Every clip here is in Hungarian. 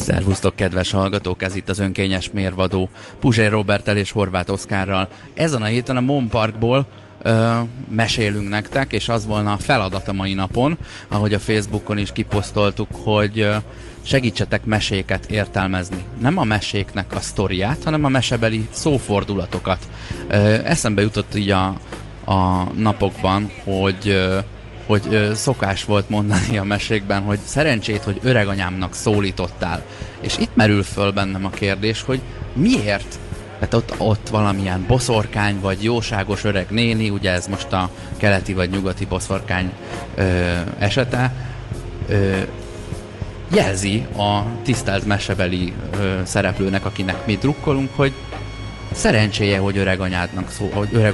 Szervusztok, kedves hallgatók! Ez itt az önkényes mérvadó Puzsér Róberttel és Horváth Oszkárral. Ezen a héten a Mom Parkból mesélünk nektek, és az volna a feladat a mai napon, ahogy a Facebookon is kiposztoltuk, hogy segítsetek meséket értelmezni. Nem a meséknek a sztoriát, hanem a mesebeli szófordulatokat. Eszembe jutott így a napokban, hogy... hogy szokás volt mondani a mesékben, hogy szerencsét, hogy öreganyámnak szólítottál. És itt merül föl bennem a kérdés, hogy miért? Tehát ott valamilyen boszorkány, vagy jóságos öreg néni, ugye ez most a keleti vagy nyugati boszorkány esete, jelzi a tisztelt mesebeli szereplőnek, akinek mi drukkolunk, hogy szerencséje, hogy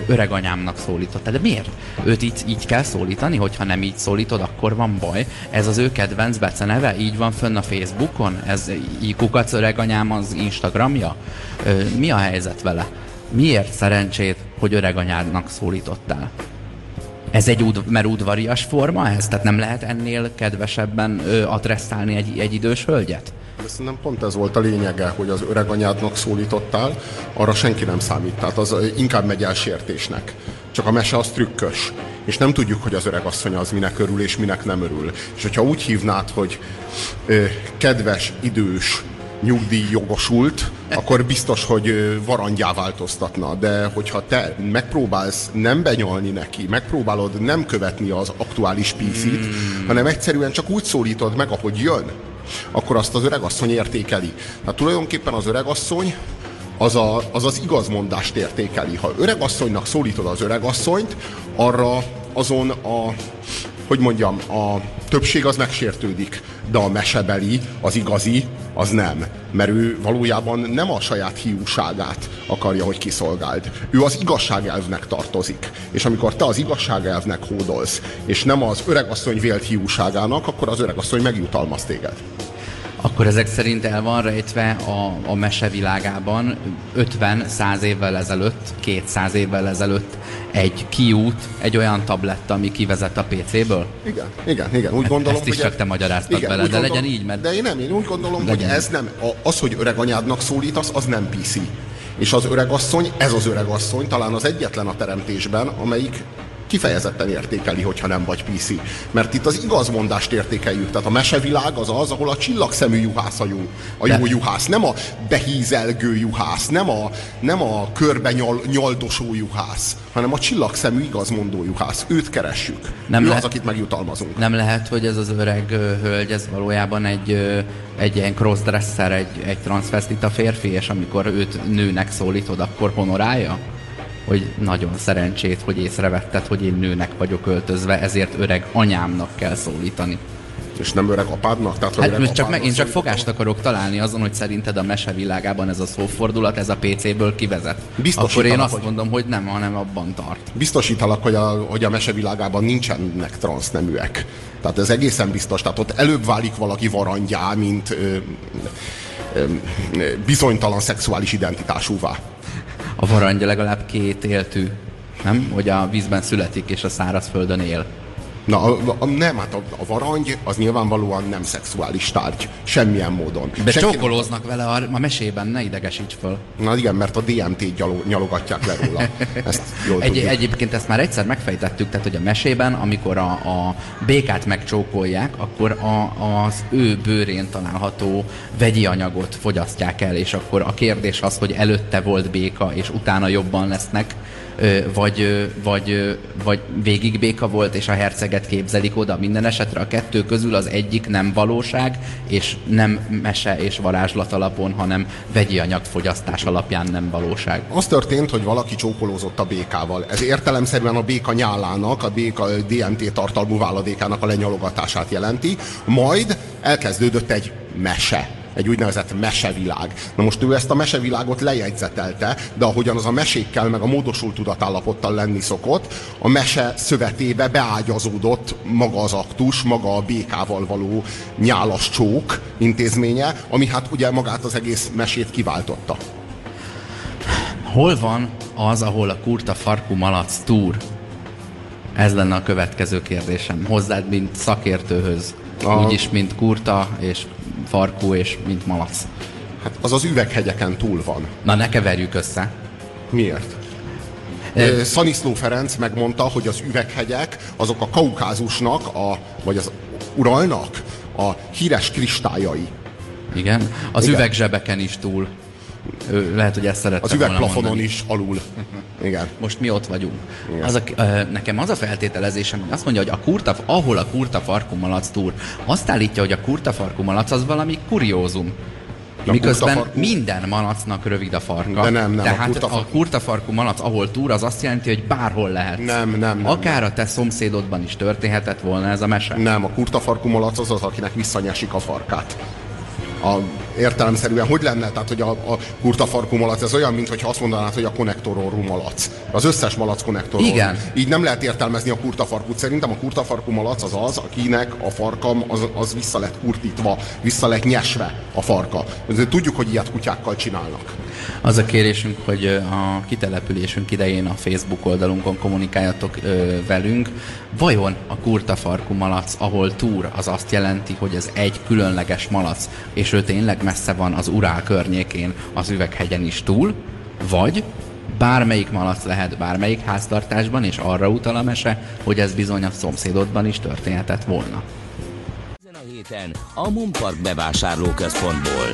öreganyámnak szólítottál. De miért? Őt így kell szólítani, hogyha nem így szólítod, akkor van baj. Ez az ő kedvenc beceneve, így van fönn a Facebookon? Ez IQ-kac öreganyám az Instagramja? Mi a helyzet vele? Miért szerencsét, hogy öreganyádnak szólítottál? Ez egy udvarias forma ez? Tehát nem lehet ennél kedvesebben adresszálni egy idős hölgyet? De szerintem pont ez volt a lényege, hogy az öreganyádnak szólítottál, arra senki nem számít, tehát az inkább megy elsértésnek. Csak a mese az trükkös, és nem tudjuk, hogy az öregasszony az minek örül és minek nem örül. És hogyha úgy hívnád, hogy kedves, idős, nyugdíjjogosult, akkor biztos, hogy varangyá változtatna. De hogyha te megpróbálsz nem benyalni neki, megpróbálod nem követni az aktuális píszit, hanem egyszerűen csak úgy szólítod meg, ahogy jön, akkor azt az öregasszony értékeli. Hát tulajdonképpen az öregasszony az igazmondást értékeli. Ha öregasszonynak szólítod az öregasszonyt, arra azon a többség az megsértődik, de a mesebeli, az igazi, az nem. Mert ő valójában nem a saját hiúságát akarja, hogy kiszolgáld. Ő az igazságelvnek tartozik. És amikor te az igazságelvnek hódolsz, és nem az öregasszony vélt hiúságának, akkor az öregasszony megjutalmaz téged. Akkor ezek szerint el van rejtve a mesevilágában 50-100 évvel ezelőtt, 200 évvel ezelőtt egy kiút, egy olyan tabletta, ami kivezet a PC-ből? Igen. Úgy gondolom, ezt is csak te magyaráztad vele, de legyen így, mert... De én úgy gondolom, hogy ez nem... Az, hogy öreganyádnak szólítasz, az nem PC. És az öregasszony, ez az öregasszony talán az egyetlen a teremtésben, amelyik... kifejezetten értékeli, hogyha nem vagy PC. Mert itt az igazmondást értékeljük. Tehát a mesevilág az, ahol a csillagszemű juhász a jó juhász. Nem a behízelgő juhász, nem a körbe nyoldosó juhász, hanem a csillagszemű igazmondó juhász. Őt keressük. Az, akit megjutalmazunk. Nem lehet, hogy ez az öreg hölgy, ez valójában egy ilyen crossdresser, egy transvestita férfi, és amikor őt nőnek szólítod, akkor honorálja? Hogy nagyon szerencsét, hogy észrevetted, hogy én nőnek vagyok öltözve, ezért öreg anyámnak kell szólítani. És nem öreg apádnak? Tehát, hát öreg csak én csak fogást akarok találni azon, hogy szerinted a mesevilágában ez a szófordulat, ez a PC-ből kivezet. Akkor én azt mondom, hogy nem, hanem abban tart. Biztosítalak, hogy a mesevilágában nincsenek transzneműek. Tehát ez egészen biztos. Tehát ott előbb válik valaki varangyá, mint bizonytalan szexuális identitásúvá. A varangya legalább két éltű, nem? Hogy a vízben születik és a szárazföldön él. Na, a varangy az nyilvánvalóan nem szexuális tárgy. Semmilyen módon. De csókolóznak vele a mesében, ne idegesíts föl. Na igen, mert a DMT-t nyalogatják le róla. Ezt jól tudjuk. Egyébként ezt már egyszer megfejtettük, tehát hogy a mesében, amikor a békát megcsókolják, akkor az ő bőrén található vegyi anyagot fogyasztják el, és akkor a kérdés az, hogy előtte volt béka, és utána jobban lesznek, vagy végig béka volt, és a herceget képzelik oda. Minden esetre a kettő közül az egyik nem valóság, és nem mese és varázslat alapon, hanem vegyi anyagfogyasztás alapján nem valóság. Az történt, hogy valaki csókolózott a békával. Ez értelemszerűen a béka nyálának, a béka DMT tartalmú váladékának a lenyalogatását jelenti. Majd elkezdődött egy mese. Egy úgynevezett mesevilág. Na most ő ezt a mesevilágot lejegyzetelte, de ahogyan az a mesékkel meg a módosult tudatállapottal lenni szokott, a mese szövetébe beágyazódott maga az aktus, maga a békával való nyálas csók intézménye, ami hát ugye magát az egész mesét kiváltotta. Hol van az, ahol a kurta farkú malac túr? Ez lenne a következő kérdésem. Hozzád, mint szakértőhöz. Aha. Úgy is, mint kurta, és farkú, és mint malac. Hát az az üveghegyeken túl van. Na, ne keverjük össze. Miért? Szaniszló Ferenc megmondta, hogy az üveghegyek azok a Kaukázusnak, vagy az Uralnak a híres kristályai. Igen, az igen. Üvegzsebeken is túl. Lehet, hogy ezt szerettem volna mondani. Az üvegplafonon is alul. Igen. Most mi ott vagyunk. Az nekem az a feltételezésem, hogy azt mondja, hogy ahol a kurta farkú malac túl, azt állítja, hogy a kurta farkú malac az valami kuriózum. Na, miközben minden malacnak rövid a farka. De nem. Tehát a kurtafarkú malac, ahol túr, az azt jelenti, hogy bárhol lehetsz. Nem. Akár a te szomszédodban is történhetett volna ez a mese. Nem, a kurtafarkú malac az az, akinek visszanyesik a farkát. Értelemszerűen hogy lenne? Tehát, hogy a kurtafarkú malac ez olyan, mintha azt mondanád, hogy a konnektororú malac. Az összes malac konnektororú. Igen. Így nem lehet értelmezni a kurtafarkút. Szerintem a kurtafarkú malac az az, akinek a farkam az vissza lett kurtítva, vissza lett nyesve a farka. Tudjuk, hogy ilyet kutyákkal csinálnak. Az a kérésünk, hogy a kitelepülésünk idején a Facebook oldalunkon kommunikáljatok velünk. Vajon a kurtafarkú malac, ahol túr, az azt jelenti, hogy ez egy különleges malac, és ő tényleg messze van az Urál környékén, az üveghegyen is túl, vagy bármelyik malac lehet bármelyik háztartásban, és arra utal a mese, hogy ez bizony a szomszédodban is történhetett volna. Ezen a héten a Mom Park bevásárlóközpontból.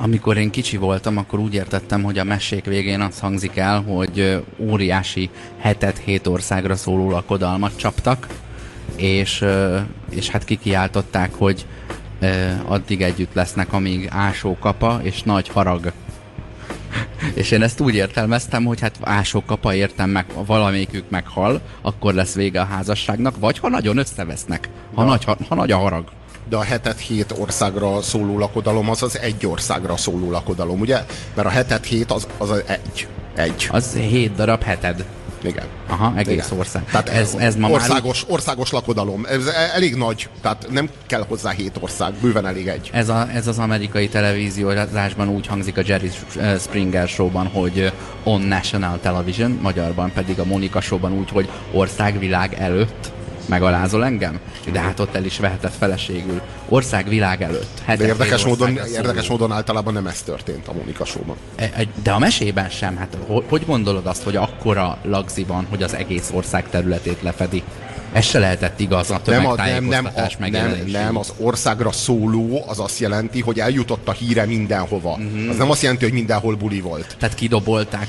Amikor én kicsi voltam, akkor úgy értettem, hogy a mesék végén azt hangzik el, hogy óriási hetet hét országra szóló lakodalmat csaptak, és hát kikiáltották, hogy addig együtt lesznek, amíg ásókapa és nagy harag. És én ezt úgy értelmeztem, hogy hát ásókapa valamelyikük meghal, akkor lesz vége a házasságnak, vagy ha nagyon összevesznek, ha nagy a harag. De a hetet hét országra szóló lakodalom az egy országra szóló lakodalom, ugye? Mert a hetet hét az egy. Az 7 darab heted. Igen. Aha, egész igen. Ország. Tehát ez ma országos lakodalom. Ez elég nagy, tehát nem kell hozzá 7 ország, bőven elég egy. Ez az amerikai televíziózásban úgy hangzik a Jerry Springer showban, hogy on national television, magyarban pedig a Monika showban úgy, hogy országvilág előtt. Megalázol engem? De hát ott el is vehetett feleségül. Országvilág előtt. De érdekes módon általában nem ez történt a Monika showban. De a mesében sem. Hát hogy gondolod azt, hogy akkora lagzi van, hogy az egész ország területét lefedi? Ez se lehetett igaz a tömegtájékoztatás megjelenésében. Nem, az országra szóló az azt jelenti, hogy eljutott a híre mindenhova. Mm-hmm. Az nem azt jelenti, hogy mindenhol buli volt. Tehát kidobolták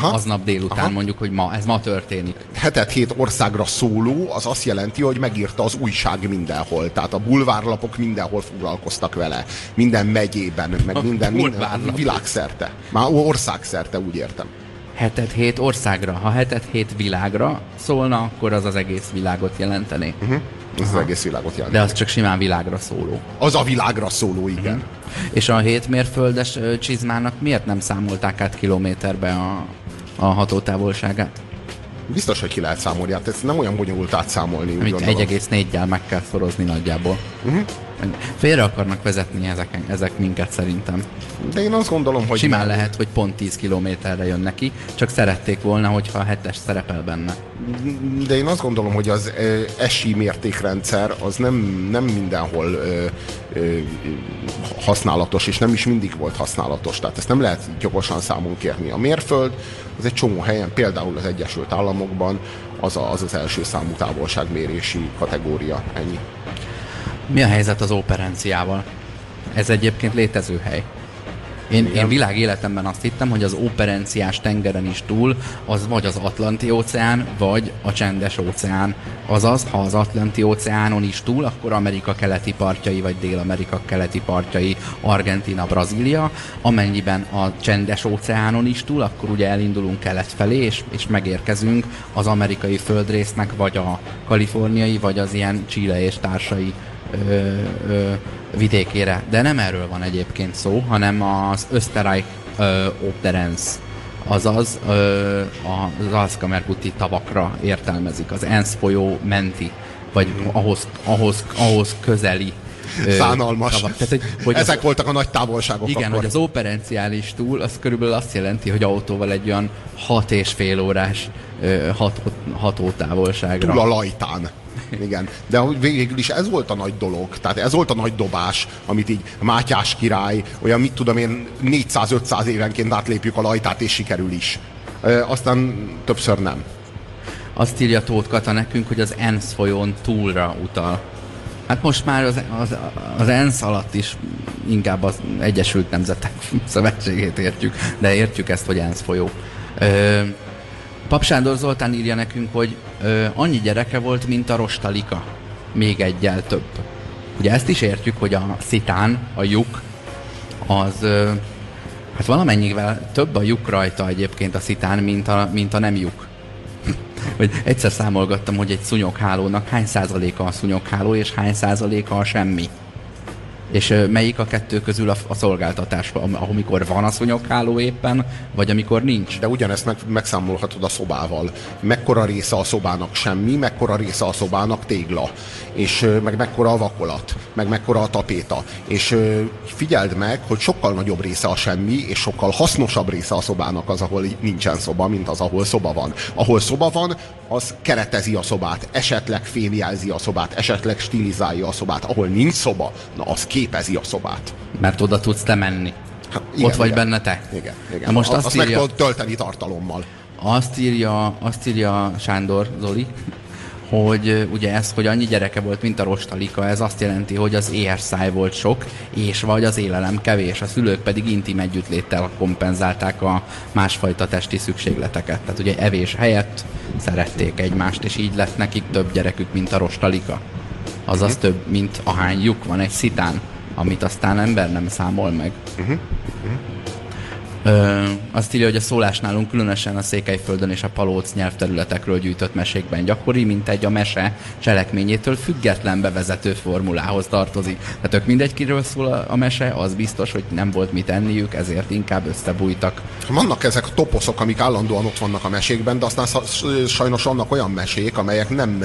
aznap délután, mondjuk, hogy ez ma történik. Hetet hét országra szóló az azt jelenti, hogy megírta az újság mindenhol. Tehát a bulvárlapok mindenhol foglalkoztak vele. Minden megyében, meg minden világszerte. Már országszerte, úgy értem. Heted hét országra. Ha heted hét világra szólna, akkor az az egész világot jelenteni. Uh-huh. Az egész világot jelenteni. De az csak simán világra szóló. Az a világra szóló, igen. Uh-huh. És a 7 mérföldes csizmának miért nem számolták át kilométerbe a hatótávolságát? Biztos, hogy ki lehet számolni. Hát ez nem olyan bonyolult átszámolni. Amit 1,4-jel meg kell szorozni nagyjából. Uh-huh. Félre akarnak vezetni ezek minket szerintem. De én azt gondolom, hogy... Simán lehet, hogy pont 10 kilométerre jön neki, csak szerették volna, hogyha a 7-es szerepel benne. De én azt gondolom, hogy az esi mértékrendszer az nem mindenhol használatos, és nem is mindig volt használatos. Tehát ezt nem lehet gyorsan számon kérni. A mérföld az egy csomó helyen, például az Egyesült Államokban az első számú távolságmérési kategória. Ennyi. Mi a helyzet az óperenciával? Ez egyébként létező hely. Én világéletemben azt hittem, hogy az óperenciás tengeren is túl, az vagy az Atlanti-óceán, vagy a Csendes-óceán. Azaz, ha az Atlanti-óceánon is túl, akkor Amerika keleti partjai, vagy Dél-Amerika keleti partjai, Argentina, Brazília. Amennyiben a Csendes-óceánon is túl, akkor ugye elindulunk kelet felé, és megérkezünk az amerikai földrésznek, vagy a kaliforniai, vagy az ilyen Chile és társai vidékére. De nem erről van egyébként szó, hanem az Österreich ob der ENSZ, azaz az Salzkammergutti tavakra értelmezik, az ENSZ folyó menti, vagy ahhoz közeli szánalmas. Tehát, hogy ezek voltak a nagy távolságok. Igen, akkor. Hogy az óperenciális túl, az körülbelül azt jelenti, hogy autóval egy olyan 6,5 órás hatótávolságra. Túl a Lajtán. Igen. De végül is ez volt a nagy dolog, tehát ez volt a nagy dobás, amit így Mátyás király, olyan mit tudom én, 400-500 évenként átlépjük a Lajtát és sikerül is. Aztán többször nem. Azt írja Tóth Kata nekünk, hogy az ENSZ folyón túlra utal. Hát most már az ENSZ alatt is inkább az Egyesült Nemzetek Szövetségét értjük, de értjük ezt, hogy ENSZ folyó. Pap Sándor Zoltán írja nekünk, hogy annyi gyereke volt, mint a rostalika. Még egyel több. Ugye ezt is értjük, hogy a szitán, a lyuk, az... hát valamennyivel több a lyuk rajta egyébként a szitán, mint a nem lyuk. Vagy egyszer számolgattam, hogy egy szúnyoghálónak hány százaléka a szúnyogháló, és hány százaléka a semmi. És melyik a kettő közül a szolgáltatás, amikor van a szúnyogháló éppen, vagy amikor nincs. De ugyanezt megszámolhatod a szobával. Mekkora része a szobának semmi, mekkora része a szobának tégla, és meg mekkora a vakolat, meg mekkora a tapéta. És figyeld meg, hogy sokkal nagyobb része a semmi, és sokkal hasznosabb része a szobának az, ahol nincsen szoba, mint az, ahol szoba van. Ahol szoba van, az keretezi a szobát, esetleg fényjelzi a szobát, esetleg stilizálja a szobát. Ahol nincs szoba, na az képezi a szobát. Mert oda tudsz te menni. Hát, igen, ott vagy igen. Benne te. Igen, igen. Na most azt írja, meg tudod tölteni tartalommal. Azt írja Sándor Zoli, hogy ugye ez, hogy annyi gyereke volt, mint a rostalika, ez azt jelenti, hogy az éherszáj volt sok, és vagy az élelem kevés. A szülők pedig intim együttléttel kompenzálták a másfajta testi szükségleteket. Tehát ugye evés helyett szerették egymást, és így lett nekik több gyerekük, mint a rostalika. Azaz uh-huh. Több, mint ahány lyuk van egy szitán, amit aztán ember nem számol meg. Uh-huh. Uh-huh. Azt írja, hogy a szólás nálunk különösen a Székelyföldön és a Palóc nyelvterületekről gyűjtött mesékben gyakori, mint egy a mese cselekményétől független bevezető formulához tartozik. Tehát ők mindegykiről szól a mese, az biztos, hogy nem volt mit enniük, ezért inkább összebújtak. Vannak ezek a toposzok, amik állandóan ott vannak a mesékben, de aztán sajnos vannak olyan mesék, amelyek nem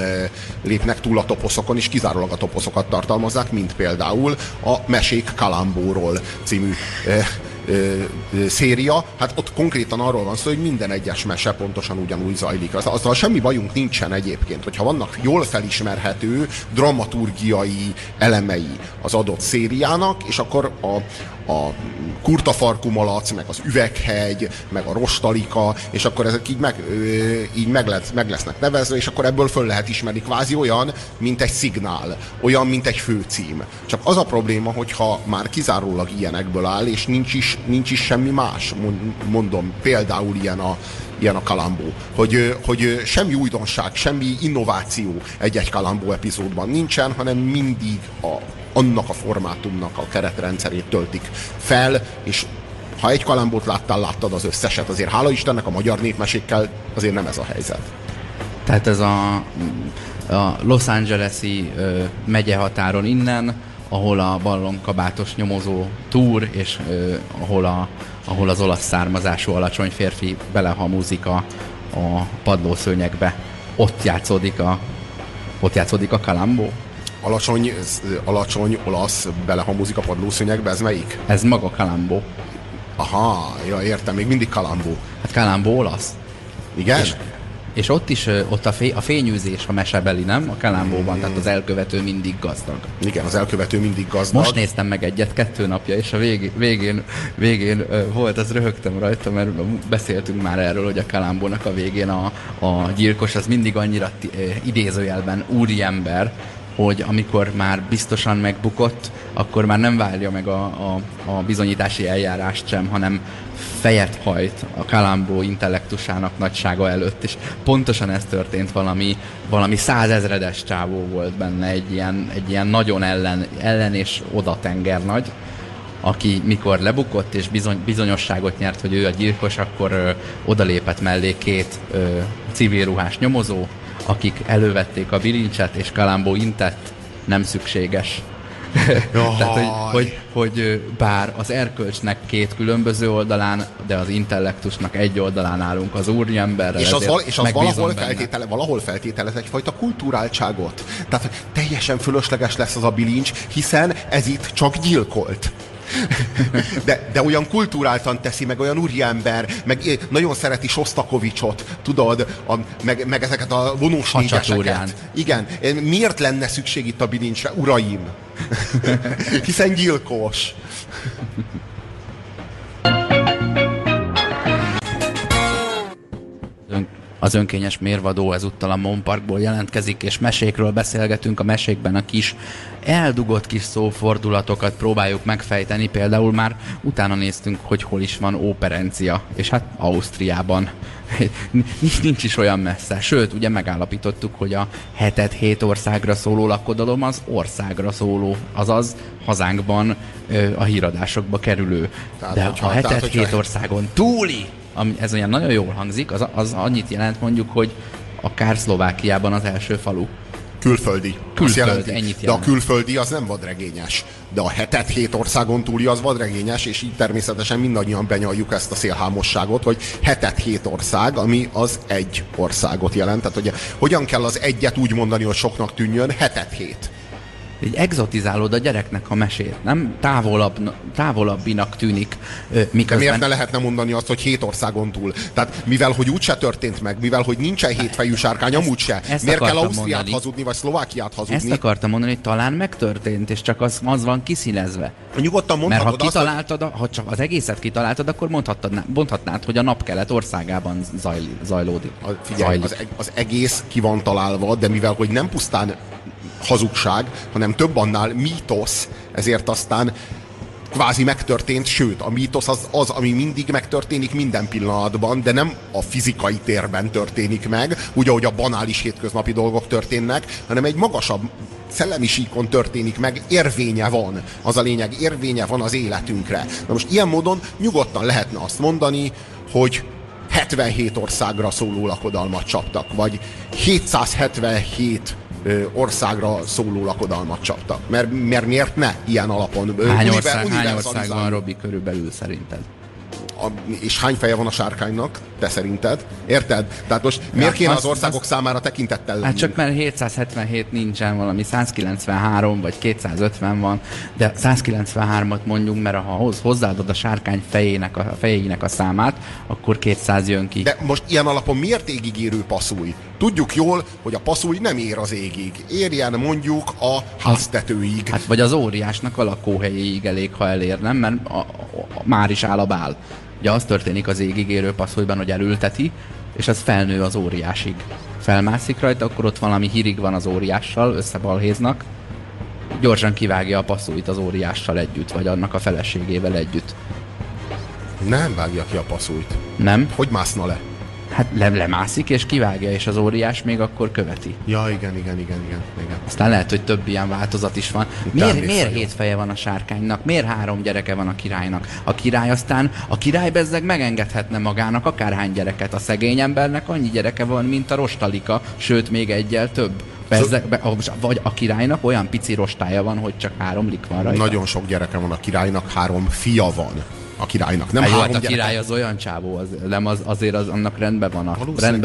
lépnek túl a toposzokon, és kizárólag a toposzokat tartalmazzák, mint például a Mesék Kalambóról című széria, hát ott konkrétan arról van szó, hogy minden egyes mese pontosan ugyanúgy zajlik. Azzal semmi bajunk nincsen egyébként, hogyha vannak jól felismerhető dramaturgiai elemei az adott szériának, és akkor a kurtafarkumalac, meg az üveghegy, meg a rostalika, és akkor ezek így meg lesznek nevezve, és akkor ebből föl lehet ismerni kvázi olyan, mint egy szignál, olyan, mint egy főcím. Csak az a probléma, hogyha már kizárólag ilyenekből áll, és nincs is semmi más, mondom, például ilyen a Columbo, hogy semmi újdonság, semmi innováció egy-egy Columbo epizódban nincsen, hanem mindig annak a formátumnak a keretrendszerét töltik fel, és ha egy Kalambót láttad az összeset, azért hála Istennek a magyar népmesékkel azért nem ez a helyzet. Tehát ez a Los Angeles-i megyehatáron innen, ahol a ballonkabátos nyomozó túr, és ahol az olasz származású alacsony férfi belehamúzik a padlószőnyegbe, ott játszódik a Columbo. Alacsony olasz belehamúzik a padlószőnyegbe, ez melyik? Ez maga Columbo. Aha, ja, értem, még mindig Columbo. Hát Columbo olasz. Igen? És ott a fényűzés a mesebeli, nem? A Columboban, tehát az elkövető mindig gazdag. Igen, az elkövető mindig gazdag. Most néztem meg egyet 2 napja, és a végén volt, az röhögtem rajta, mert beszéltünk már erről, hogy a Columbonak a végén a gyilkos az mindig annyira idézőjelben úriember, hogy amikor már biztosan megbukott, akkor már nem várja meg a bizonyítási eljárást sem, hanem fejet hajt a Columbo intellektusának nagysága előtt, és pontosan ez történt, valami 100 ezredes csávó volt benne, egy ilyen nagyon ellen és odatenger nagy, aki mikor lebukott és bizonyosságot nyert, hogy ő a gyilkos, akkor odalépett mellé 2 civil ruhás nyomozó, akik elővették a bilincset, és Columbo intett, nem szükséges. Tehát, hogy bár az erkölcsnek 2 különböző oldalán, de az intellektusnak egy oldalán állunk az úriemberrel. És az valahol feltételez egyfajta kulturáltságot. Tehát teljesen fölösleges lesz az a bilincs, hiszen ez itt csak gyilkolt. De olyan kulturáltan teszi, meg olyan úriember, meg nagyon szereti Sosztakovicsot, tudod, meg ezeket a vonós négyeseket. Igen, miért lenne szükség itt a bilincsre, uraim? Hiszen gyilkos. Az önkényes mérvadó ezúttal a Mom Parkból jelentkezik, és mesékről beszélgetünk. A mesékben a kis eldugott kis szófordulatokat próbáljuk megfejteni. Például már utána néztünk, hogy hol is van óperencia, és hát Ausztriában. Nincs is olyan messze. Sőt, ugye megállapítottuk, hogy a hetet hét országra szóló lakodalom az országra szóló, azaz hazánkban a híradásokba kerülő. Tehát, de hogyha, a hetet hét országon túli, ami, ez olyan nagyon jól hangzik, az annyit jelent mondjuk, hogy akár Szlovákiában az első falu. Külföldi. Külföldi, ennyit jelent. De a külföldi az nem vadregényes. De a hetet hét országon túli az vadregényes, és így természetesen mindannyian benyaljuk ezt a szélhámosságot, hogy hetet hét ország, ami az egy országot jelent. Tehát ugye, hogyan kell az egyet úgy mondani, hogy soknak tűnjön, hetet hét. Így exotizálod a gyereknek a mesét, nem? Távolabbinak tűnik. Miközben... De miért ne lehetne mondani azt, hogy hét országon túl? Tehát mivel, hogy úgyse történt meg, mivel, hogy nincsen hétfejű sárkány, amúgyse. Miért kell Ausztriát hazudni, vagy Szlovákiát hazudni? Ezt akartam mondani, hogy talán megtörtént, és csak az van kiszínezve. Nyugodtan mondhatod azt, ha csak az egészet kitaláltad, akkor mondhatnád, hogy a napkelet országában zajlódik. Figyelj, az egész ki van találva, de mivel, hogy nem pusztán hazugság, hanem több annál mítosz, ezért aztán kvázi megtörtént, sőt, a mítosz az, ami mindig megtörténik minden pillanatban, de nem a fizikai térben történik meg, úgy, ahogy a banális hétköznapi dolgok történnek, hanem egy magasabb szellemi síkon történik meg, érvénye van. Az a lényeg, érvénye van az életünkre. Na most ilyen módon nyugodtan lehetne azt mondani, hogy 77 országra szóló lakodalmat csaptak, vagy 777 országra szóló lakodalmat csaptak. Mert miért ne ilyen alapon? Hány ország van, Robi, körülbelül szerinted? És hány feje van a sárkánynak? Te szerinted? Érted? Tehát most miért kéne az országok számára tekintettel lennünk? Hát csak mert 777 nincsen, valami 193 vagy 250 van, de 193-at mondjunk, mert ha hozzáadod a sárkány fejének a számát, akkor 200 jön ki. De most ilyen alapon miért égig érő passzúj? Tudjuk jól, hogy a passzúj nem ér az égig. Érjen mondjuk a háztetőig. Hát vagy az óriásnak a lakóhelyéig elég, ha elér, nem? Mert már is áll a bál. Ugye az történik az égig érő passzújban, hogy elülteti, és ez felnő az óriásig. Felmászik rajta, akkor ott valami hírig van az óriással, összebalhéznak, gyorsan kivágja a passzújt az óriással együtt, vagy annak a feleségével együtt. Nem vágja ki a passzújt. Nem? Hogy mászna le? Hát lemászik és kivágja, és az óriás még akkor követi. Ja, igen. Aztán lehet, hogy több ilyen változat is van. Miért 7 feje van a sárkánynak? Miért 3 gyereke van a királynak? A király bezzeg megengedhetne magának akárhány gyereket. A szegény embernek annyi gyereke van, mint a rostalika, sőt, még egyel több. Vagy a királynak olyan pici rostája van, hogy csak 3 lik van rajta. Nagyon sok gyereke van a királynak, 3 fia van. A királynak. Nem jó, hát a király az olyan csávó, azért annak rendben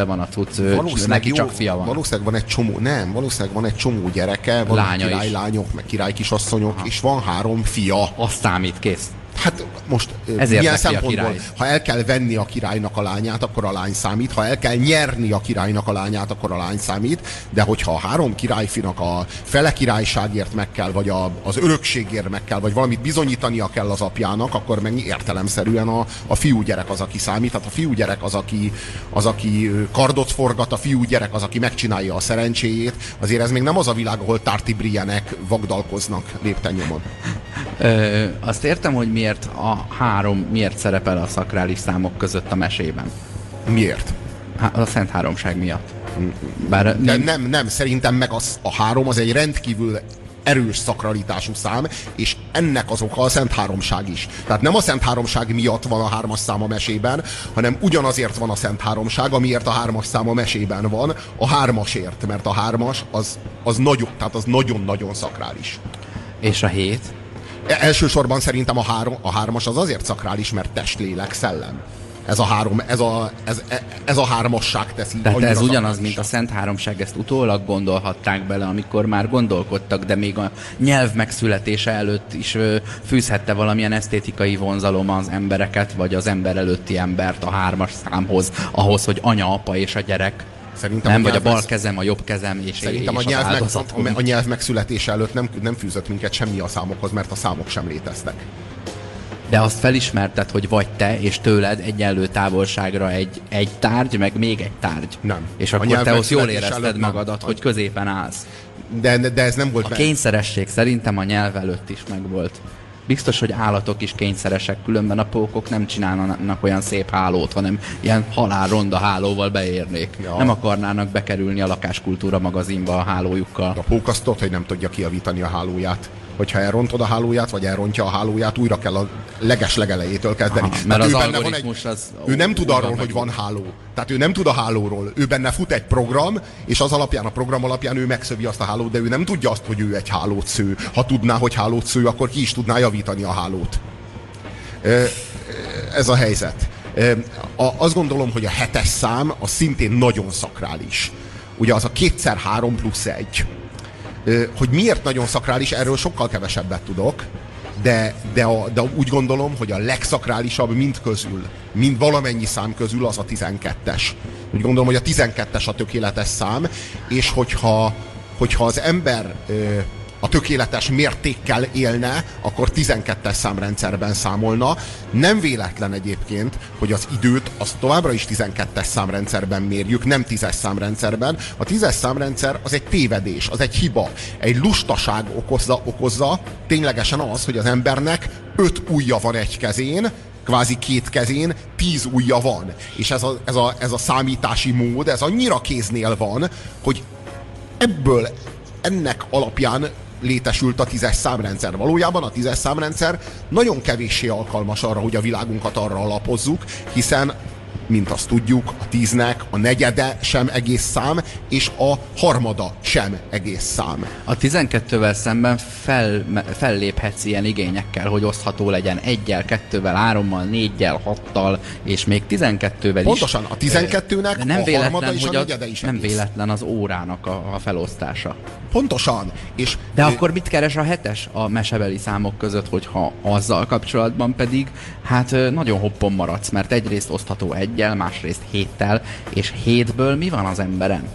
van a cucc, neki csak fia van. Valószínűleg van egy csomó gyereke, van királylányok, meg királykisasszonyok, és van 3 fia. Azt számít, kész. Hát most ilyen szempontból, ha el kell venni a királynak a lányát, akkor a lány számít, ha el kell nyerni a királynak a lányát, akkor a lány számít, de hogyha a 3 királyfinak a fele királyságért meg kell, vagy az örökségért meg kell, vagy valamit bizonyítania kell az apjának, akkor meg értelemszerűen a fiúgyerek az, aki számít, tehát a fiúgyerek az, aki kardot forgat, a fiúgyerek az, aki megcsinálja a szerencséjét, azért ez még nem az a világ, ahol Tartibrienek vagdalkoznak lépten nyomon. Azt értem, hogy miért a 3 miért szerepel a szakrális számok között a mesében? Miért? A Szent Háromság miatt. Bár nem, szerintem meg a 3 az egy rendkívül erős szakralitású szám, és ennek az oka a Szent Háromság is. Tehát nem a Szent Háromság miatt van a 3-as szám a mesében, hanem ugyanazért van a Szent Háromság, amiért a 3-as szám a mesében van, a 3-asért, mert a 3-as az nagyon, tehát az nagyon-nagyon szakrális. És a 7? Elsősorban szerintem a 3-as az azért szakrális, mert test, lélek, szellem. Ez a hármasság teszi. Tehát ez ugyanaz, mint a Szent Háromság, ezt utólag gondolhatták bele, amikor már gondolkodtak, de még a nyelv megszületése előtt is fűzhette valamilyen esztétikai vonzalom az embereket, vagy az ember előtti embert a hármas számhoz, ahhoz, hogy anya, apa és a gyerek. Szerintem nem, vagy a bal kezem, a jobb kezem és szerintem és a nyelv megszületése előtt nem fűzött minket semmi a számokhoz, mert a számok sem léteztek. De azt felismerted, hogy vagy te, és tőled egyenlő távolságra egy tárgy, meg még egy tárgy. Nem. És akkor te ott jól érezted magadat, hogy középen állsz. De ez nem volt meg. A kényszeresség szerintem a nyelv előtt is megvolt. Biztos, hogy állatok is kényszeresek, különben a pókok nem csinálnának olyan szép hálót, hanem ilyen halál ronda hálóval beérnék. Ja. Nem akarnának bekerülni a Lakáskultúra magazinba a hálójukkal. A pók azt tudod, hogy nem tudja kijavítani a hálóját. Hogyha elrontod a hálóját, vagy elrontja a hálóját, újra kell a leges legelejétől kezdeni. Aha, mert az algoritmus az... Ő nem tud arról, hogy van háló. Tehát ő nem tud a hálóról. Ő benne fut egy program, és az alapján, a program alapján ő megszövi azt a hálót, de ő nem tudja azt, hogy ő egy hálót sző. Ha tudná, hogy hálót sző, akkor ki is tudná javítani a hálót. Ez a helyzet. Azt gondolom, hogy a 7-es szám az szintén nagyon szakrális. Ugye az a 2x3 + 1. Hogy miért nagyon szakrális, erről sokkal kevesebbet tudok, de úgy gondolom, hogy a legszakrálisabb mind valamennyi szám közül az a 12-es. Úgy gondolom, hogy a 12-es a tökéletes szám, és hogyha az ember a tökéletes mértékkel élne, akkor 12-es számrendszerben számolna. Nem véletlen egyébként, hogy az időt azt továbbra is 12-es számrendszerben mérjük, nem 10-es számrendszerben. A 10-es számrendszer az egy tévedés, az egy hiba, egy lustaság okozza ténylegesen az, hogy az embernek 5 ujja van egy kezén, kvázi két kezén 10 ujja van. És ez a számítási mód, ez annyira kéznél van, hogy ennek alapján létesült a 10-es számrendszer. Valójában a 10-es számrendszer nagyon kevéssé alkalmas arra, hogy a világunkat arra alapozzuk, hiszen, mint azt tudjuk, a 10-nek a negyede sem egész szám, és a harmada sem egész szám. A 12-vel szemben felléphetsz ilyen igényekkel, hogy osztható legyen 1-gyel, 2-vel, 3-mal, 4-gyel, 6-tal, és még 12-vel is. Pontosan, a 12-nek a harmada és a negyede is egész. Nem véletlen az órának a felosztása. Pontosan. És de akkor mit keres a 7-es a mesebeli számok között, hogyha azzal kapcsolatban pedig, hát nagyon hoppon maradsz, mert egyrészt osztható 1-gyel, másrészt 7-tel, és 7-ből mi van az emberen?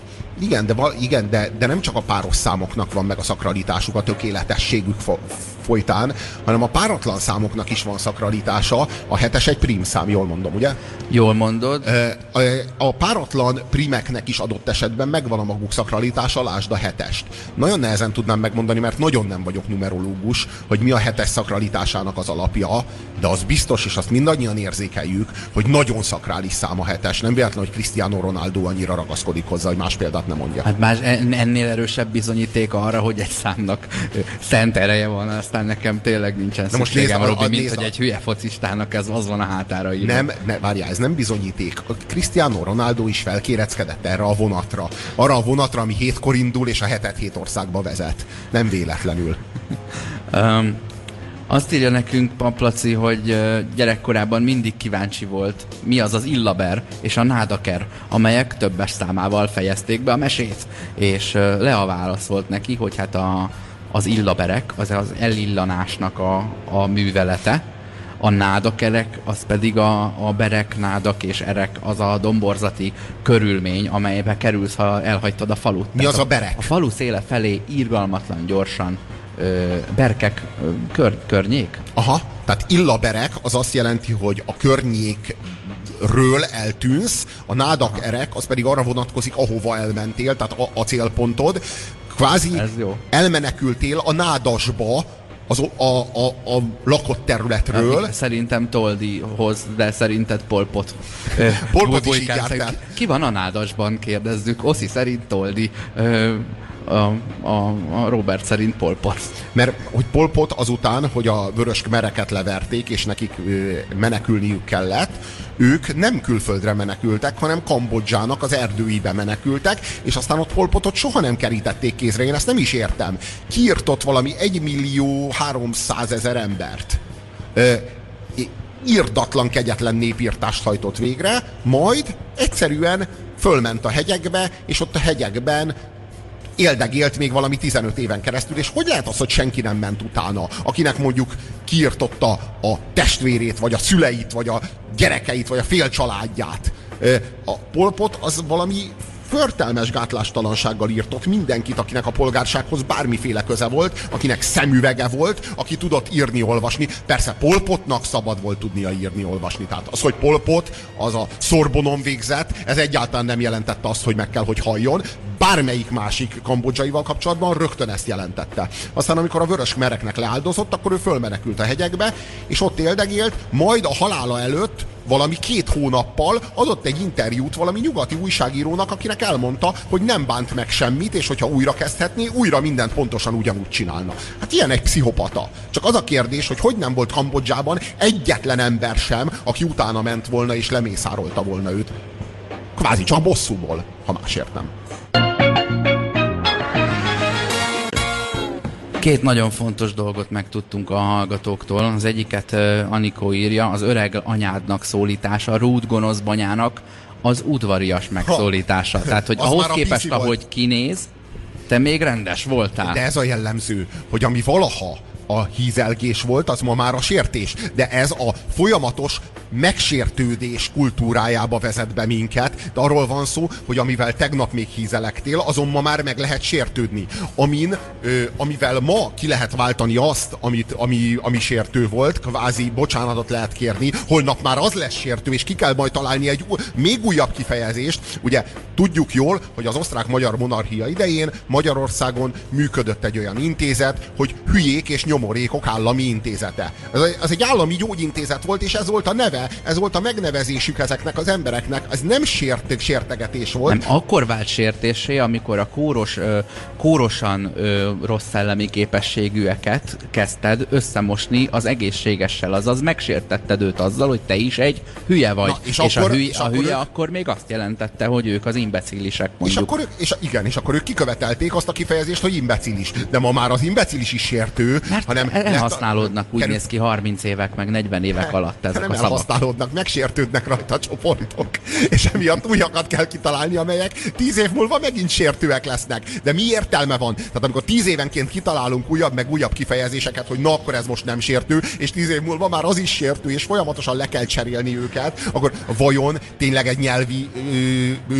Igen, de nem csak a páros számoknak van meg a szakralitásuk, a tökéletességük folytán, hanem a páratlan számoknak is van szakralitása. A 7-es egy prim szám, jól mondom, ugye? Jól mondod. A páratlan primeknek is adott esetben megvan a maguk szakralitása, lásd a 7-est. Nagyon nehezen tudnám megmondani, mert nagyon nem vagyok numerológus, hogy mi a 7-es szakralitásának az alapja, de az biztos, és azt mindannyian érzékeljük, hogy nagyon szakrális szám a 7-es. Nem véletlen, hogy Cristiano Ronaldo annyira ragaszkodik hozzá, hogy más példát nem mondja. Hát más, ennél erősebb bizonyíték arra, hogy egy számnak szent ereje van, aztán nekem tényleg nincsen de szükségem, Robi, mint hogy egy hülye focistának ez az van a hátára írva. Nem, várjál, ez nem bizonyíték. A Cristiano Ronaldo is felkéreckedett erre a vonatra. Arra a vonatra, ami 7-kor indul, és a 7-et 7 országba vezet. Nem véletlenül. Azt írja nekünk Paplaci, hogy gyerekkorában mindig kíváncsi volt, mi az az illaber és a nádaker, amelyek többes számával fejezték be a mesét. És Lea válaszolt neki, hogy hát az illaberek, az elillanásnak a művelete, a nádakerek, az pedig a berek, nádak és erek, az a domborzati körülmény, amelybe kerülsz, ha elhagytad a falut. Mi az a berek? A falu széle felé irgalmatlan gyorsan berkek környék. Aha, tehát illaberek az azt jelenti, hogy a környékről eltűnsz, a nádakerek az pedig arra vonatkozik, ahova elmentél, tehát a célpontod. Kvázi elmenekültél a nádasba, a lakott területről. Szerintem Toldihoz, de szerinted Polpot. Polpot is így járt. Ki van a nádasban, kérdezzük. Oszi szerint Toldi. A Róbert szerint Polpot. Mert hogy Polpot azután, hogy a vörös mereket leverték, és nekik menekülniük kellett, ők nem külföldre menekültek, hanem Kambodzsának az erdőibe menekültek, és aztán ott Polpotot soha nem kerítették kézre. Én ezt nem is értem. Kiírtott valami 1.300.000 embert. irdatlan, kegyetlen népírtást hajtott végre, majd egyszerűen fölment a hegyekbe, és ott a hegyekben éldegélt még valami 15 éven keresztül, és hogy lehet az, hogy senki nem ment utána, akinek mondjuk kiirtotta a testvérét, vagy a szüleit, vagy a gyerekeit, vagy a félcsaládját. A Polpot az valami förtelmes gátlástalansággal írtott mindenkit, akinek a polgársághoz bármiféle köze volt, akinek szemüvege volt, aki tudott írni, olvasni. Persze Polpotnak szabad volt tudnia írni, olvasni. Tehát az, hogy Polpot, az a Szorbonon végzett, ez egyáltalán nem jelentette azt, hogy meg kell, hogy halljon. Bármelyik másik kambodzsaival kapcsolatban rögtön ezt jelentette. Aztán amikor a vörös mereknek leáldozott, akkor ő fölmenekült a hegyekbe, és ott éldegélt, majd a halála előtt valami 2 hónappal adott egy interjút valami nyugati újságírónak, akinek elmondta, hogy nem bánt meg semmit, és hogyha újra kezdhetné, újra mindent pontosan ugyanúgy csinálna. Hát ilyen egy pszichopata. Csak az a kérdés, hogy hogy nem volt Kambodzsában egyetlen ember sem, aki utána ment volna és lemészárolta volna őt. Kvázi csak bosszúból, ha másért nem. 2 nagyon fontos dolgot megtudtunk a hallgatóktól. Az egyiket Anikó írja, az öreg anyádnak szólítása, Ruth gonosz banyának az udvarias megszólítása. Tehát, hogy ahhoz képest, ahogy kinéz, te még rendes voltál. De ez a jellemző, hogy ami valaha a hízelgés volt, az ma már a sértés. De ez a folyamatos megsértődés kultúrájába vezet be minket. De arról van szó, hogy amivel tegnap még hízelektél, azon ma már meg lehet sértődni. Amivel ma ki lehet váltani azt, ami sértő volt, kvázi bocsánatot lehet kérni, holnap már az lesz sértő, és ki kell majd találni egy még újabb kifejezést. Ugye tudjuk jól, hogy az osztrák-magyar monarchia idején Magyarországon működött egy olyan intézet, hogy hülyék és nyomorékok állami intézete. Ez egy állami gyógyintézet volt, és ez volt a neve, ez volt a megnevezésük ezeknek az embereknek. Ez nem sértegetés volt. Nem, akkor vált sértésé, amikor a kórosan rossz szellemi képességűeket kezdted összemosni az egészségessel, azaz megsértetted őt azzal, hogy te is egy hülye vagy. Na, és akkor még azt jelentette, hogy ők az imbecilisek, mondjuk. És akkor ők kikövetelték azt a kifejezést, hogy imbecilis. De ma már az imbecilis is sértő, mert hanem elhasználódnak, úgy néz ki 30 évek, meg 40 évek alatt ezek nem a szavak. Elhasználódnak, megsértődnek rajta a csoportok. És emiatt újakat kell kitalálni, amelyek 10 év múlva megint sértőek lesznek. De mi értelme van? Tehát amikor 10 évenként kitalálunk újabb, meg újabb kifejezéseket, hogy na, akkor ez most nem sértő, és 10 év múlva már az is sértő, és folyamatosan le kell cserélni őket, akkor vajon tényleg egy nyelvi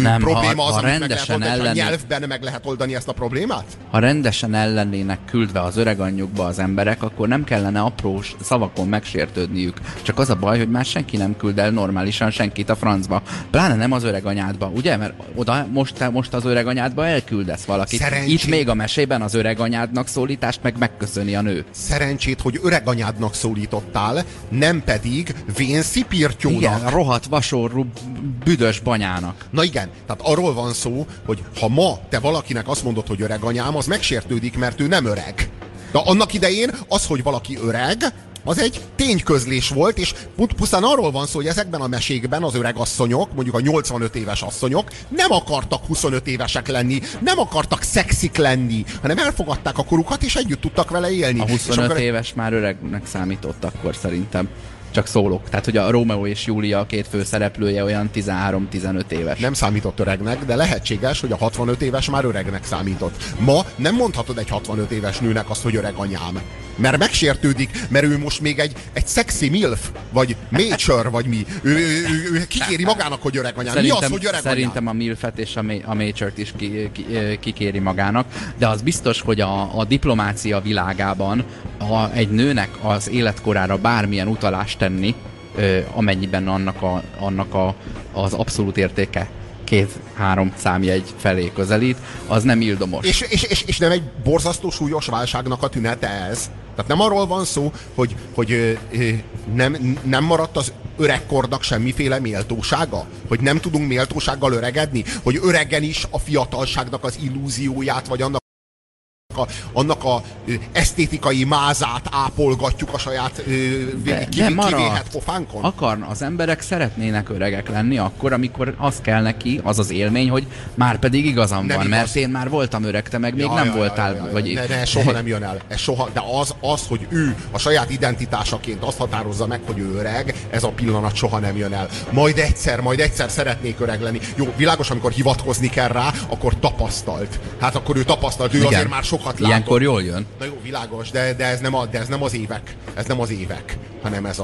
nem, probléma ha az, amit meg lehet oldani, a nyelvben meg lehet oldani ezt a problémát? Ha rendesen ellennének küldve az öreganyjukba az emberek, akkor nem kellene apró szavakon megsértődniük. Csak az a baj, hogy már senki nem küld el normálisan senkit a francba. Pláne nem az öreganyádba, ugye? Mert oda most az öreganyádba elküldesz valakit. Itt még a mesében az öreganyádnak szólítást meg megköszöni a nő. Szerencsét, hogy öreganyádnak szólítottál, nem pedig vén szipirtyónak. Igen, rohadt vasorú büdös banyának. Na igen, tehát arról van szó, hogy ha ma te valakinek azt mondod, hogy öreganyám, az megsértődik, mert ő nem öreg. De annak idején az, hogy valaki öreg, az egy tényközlés volt, és pusztán arról van szó, hogy ezekben a mesékben az öreg asszonyok, mondjuk a 85 éves asszonyok nem akartak 25 évesek lenni, nem akartak szexik lenni, hanem elfogadták a korukat, és együtt tudtak vele élni. A 25 éves már öregnek számított akkor szerintem. Csak szólok. Tehát, hogy a Rómeó és Júlia, a 2 főszereplője olyan 13-15 éves. Nem számított öregnek, de lehetséges, hogy a 65 éves már öregnek számított. Ma nem mondhatod egy 65 éves nőnek azt, hogy öreg anyám. Mert megsértődik, mert ő most még egy szexi milf, vagy major, vagy mi. Ő kikéri magának, hogy öreg anyám. Mi az, hogy öreg anyám? Szerintem a milfet és a majort is kikéri magának. De az biztos, hogy a diplomácia világában egy nőnek az életkorára bármilyen utalást tenni, amennyiben annak az abszolút értéke 2-3 számjegy felé közelít, az nem ildomos. És nem egy borzasztó súlyos válságnak a tünete ez. Tehát nem arról van szó, hogy nem maradt az öregkornak semmiféle méltósága? Hogy nem tudunk méltósággal öregedni? Hogy öregen is a fiatalságnak az illúzióját, vagy annak annak a esztétikai mázát ápolgatjuk a saját kivéhet pofánkon? Akarna, az emberek szeretnének öregek lenni akkor, amikor az kell neki, az az élmény, hogy már pedig igazam nem van, igaz. Mert én már voltam öreg, te meg még nem voltál. Vagy... Ne, soha nem jön el. De az, hogy ő a saját identitásaként azt határozza meg, hogy ő öreg, ez a pillanat soha nem jön el. Majd egyszer szeretnék öreg lenni. Jó, világos, amikor hivatkozni kell rá, akkor tapasztalt. Hát akkor ő tapasztalt, ő igen, azért már sokat látott. Ilyenkor jól jön. Na jó, világos, de ez nem az évek, hanem ez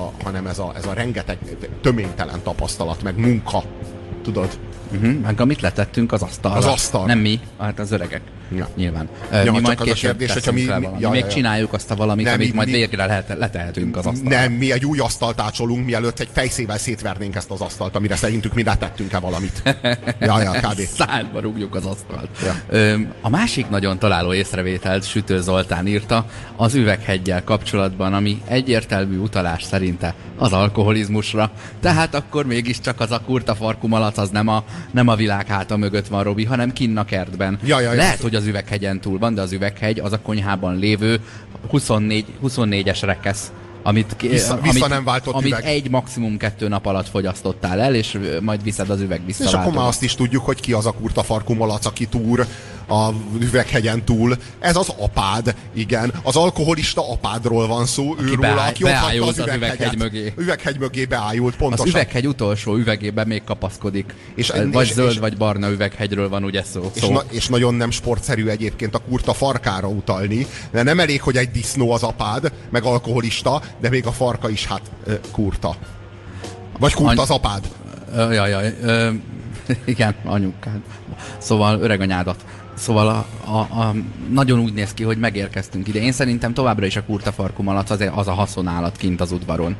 a rengeteg töménytelen tapasztalat, meg munka. Tudod? Meg amit letettünk az asztalra. Az asztal. Nem mi, hát az öregek. Ja. Nyilván. Mi majd később teszünk fel valamit. Még csináljuk azt a valamit, amit majd végre letehetünk az asztalra. Nem, mi egy új asztalt ácsolunk, mielőtt egy fejszével szétvernénk ezt az asztalt, amire szerintük mi letettünk-e valamit. Kb. Szádba rúgjuk az asztalt. Ja. A másik nagyon találó észrevételt Sütő Zoltán írta az üvegheggyel kapcsolatban, ami egyértelmű utalás szerinte az alkoholizmusra. Tehát akkor mégiscsak az a kurta farkú malac az nem a világ háta mögött van, Robi, hanem kinn a kertben. Lehet, hogy az üveghegyen túl van, de az üveghegy az a konyhában lévő 24-es rekesz, amit egy maximum 2 nap alatt fogyasztottál el, és majd viszed az üveg visszaváltóba. És akkor már azt is tudjuk, hogy ki az a kurta farkú malac, aki túr a üveghegyen túl. Ez az apád, igen. Az alkoholista apádról van szó, őróla, aki beájult az üveghegy mögé. Üveghegy mögé beájult, pontosan. Az üveghegy utolsó üvegében még kapaszkodik. Vagy zöld, vagy barna üveghegyről van ugye szó. És nagyon nem sportszerű egyébként a kurta farkára utalni, de nem elég, hogy egy disznó az apád, meg alkoholista, de még a farka is, hát kurta. Vagy kurta az apád. Igen, anyukád. Szóval öreganyádat. Szóval nagyon úgy néz ki, hogy megérkeztünk ide. Én szerintem továbbra is a kurtafarkú malac az a haszonállat kint az udvaron.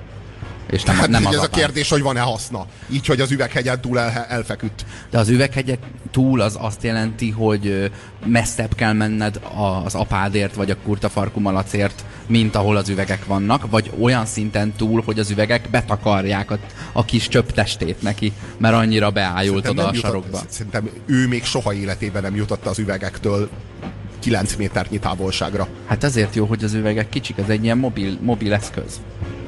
És nem az ez a kérdés, hogy van-e haszna. Így, hogy az üveghegyen túl elfeküdt. De az üveghegyen túl az azt jelenti, hogy messzebb kell menned az apádért, vagy a kurtafarkú malacért, mint ahol az üvegek vannak, vagy olyan szinten túl, hogy az üvegek betakarják a kis csöptestét neki, mert annyira beájult oda a sarokba. Szerintem ő még soha életében nem jutott az üvegektől 9 méternyi távolságra. Hát ezért jó, hogy az üvegek kicsik, ez egy ilyen mobil eszköz.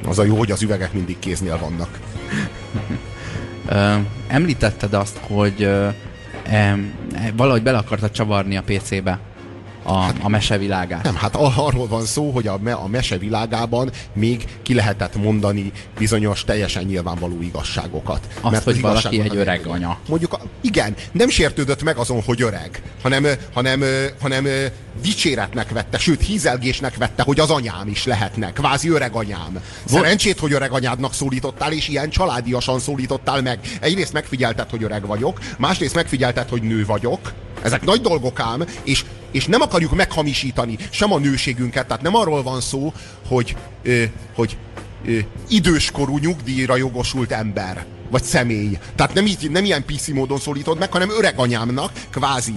Az a jó, hogy az üvegek mindig kéznél vannak. Említetted azt, hogy valahogy bele akartad csavarni a PC-be a mesevilágát. Nem, hát arról van szó, hogy a mesevilágában még ki lehetett mondani bizonyos teljesen nyilvánvaló igazságokat. Azt, mert hogy valaki egy öreg anya. Mondjuk, igen, nem sértődött meg azon, hogy öreg, hanem dicséretnek vette, sőt hízelgésnek vette, hogy az anyám is lehetne, kvázi öreg anyám. Szerencsét, hogy öreg anyádnak szólítottál, és ilyen családiasan szólítottál meg. Egyrészt megfigyelted, hogy öreg vagyok, másrészt megfigyelted, hogy nő vagyok. Ezek nagy dolgok ám, és nem akarjuk meghamisítani sem a nőségünket, tehát nem arról van szó, hogy időskorú nyugdíjra jogosult ember, vagy személy. Tehát nem ilyen PC módon szólítod meg, hanem öreg anyámnak kvázi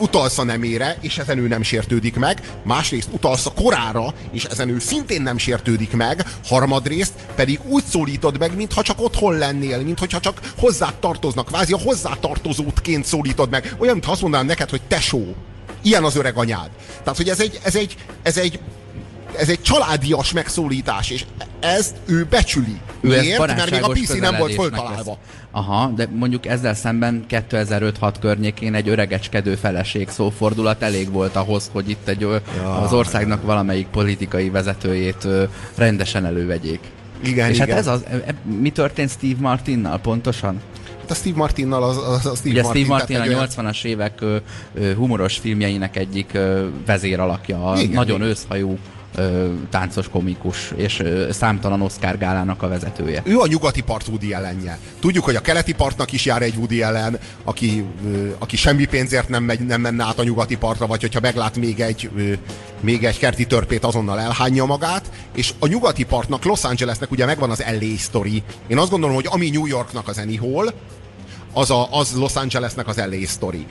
utalsz a nemére, és ezen ő nem sértődik meg, másrészt utalsz a korára, és ezen ő szintén nem sértődik meg, harmadrészt pedig úgy szólítod meg, mintha csak otthon lennél, mintha csak hozzád tartoznak, kvázi a hozzátartozótként szólítod meg, olyan, mintha azt mondanám neked, hogy tesó, ilyen az öreg anyád. Tehát, hogy ez egy családias megszólítás, és ezt ő becsüli. Miért? Mert még a PC nem volt föltalálva. Aha, de mondjuk ezzel szemben 2005-6 környékén egy öregecskedő feleség szófordulat elég volt ahhoz, hogy itt az országnak valamelyik politikai vezetőjét rendesen elővegyék. Igen, és igen. Hát mi történt Steve Martinnal pontosan? A Steve Martinnal Steve Martin a 80-as évek humoros filmjeinek egyik vezéralakja, igen, nagyon őszhajú táncos komikus, és számtalan Oscar gálának a vezetője. Ő a nyugati part Woody Allenje. Tudjuk, hogy a keleti partnak is jár egy Woody Allen, aki semmi pénzért nem menne át a nyugati partra, vagy hogyha meglát még egy kerti törpét, azonnal elhányja magát, és a nyugati partnak, Los Angelesnek ugye megvan az LA sztori. Én azt gondolom, hogy ami New Yorknak az Anyhol, az Los Angelesnek az LA sztori.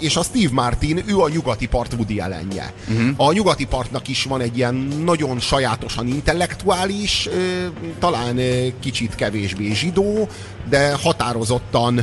És a Steve Martin, ő a nyugati part Woody Allenje. A nyugati partnak is van egy ilyen nagyon sajátosan intellektuális, talán kicsit kevésbé zsidó, de határozottan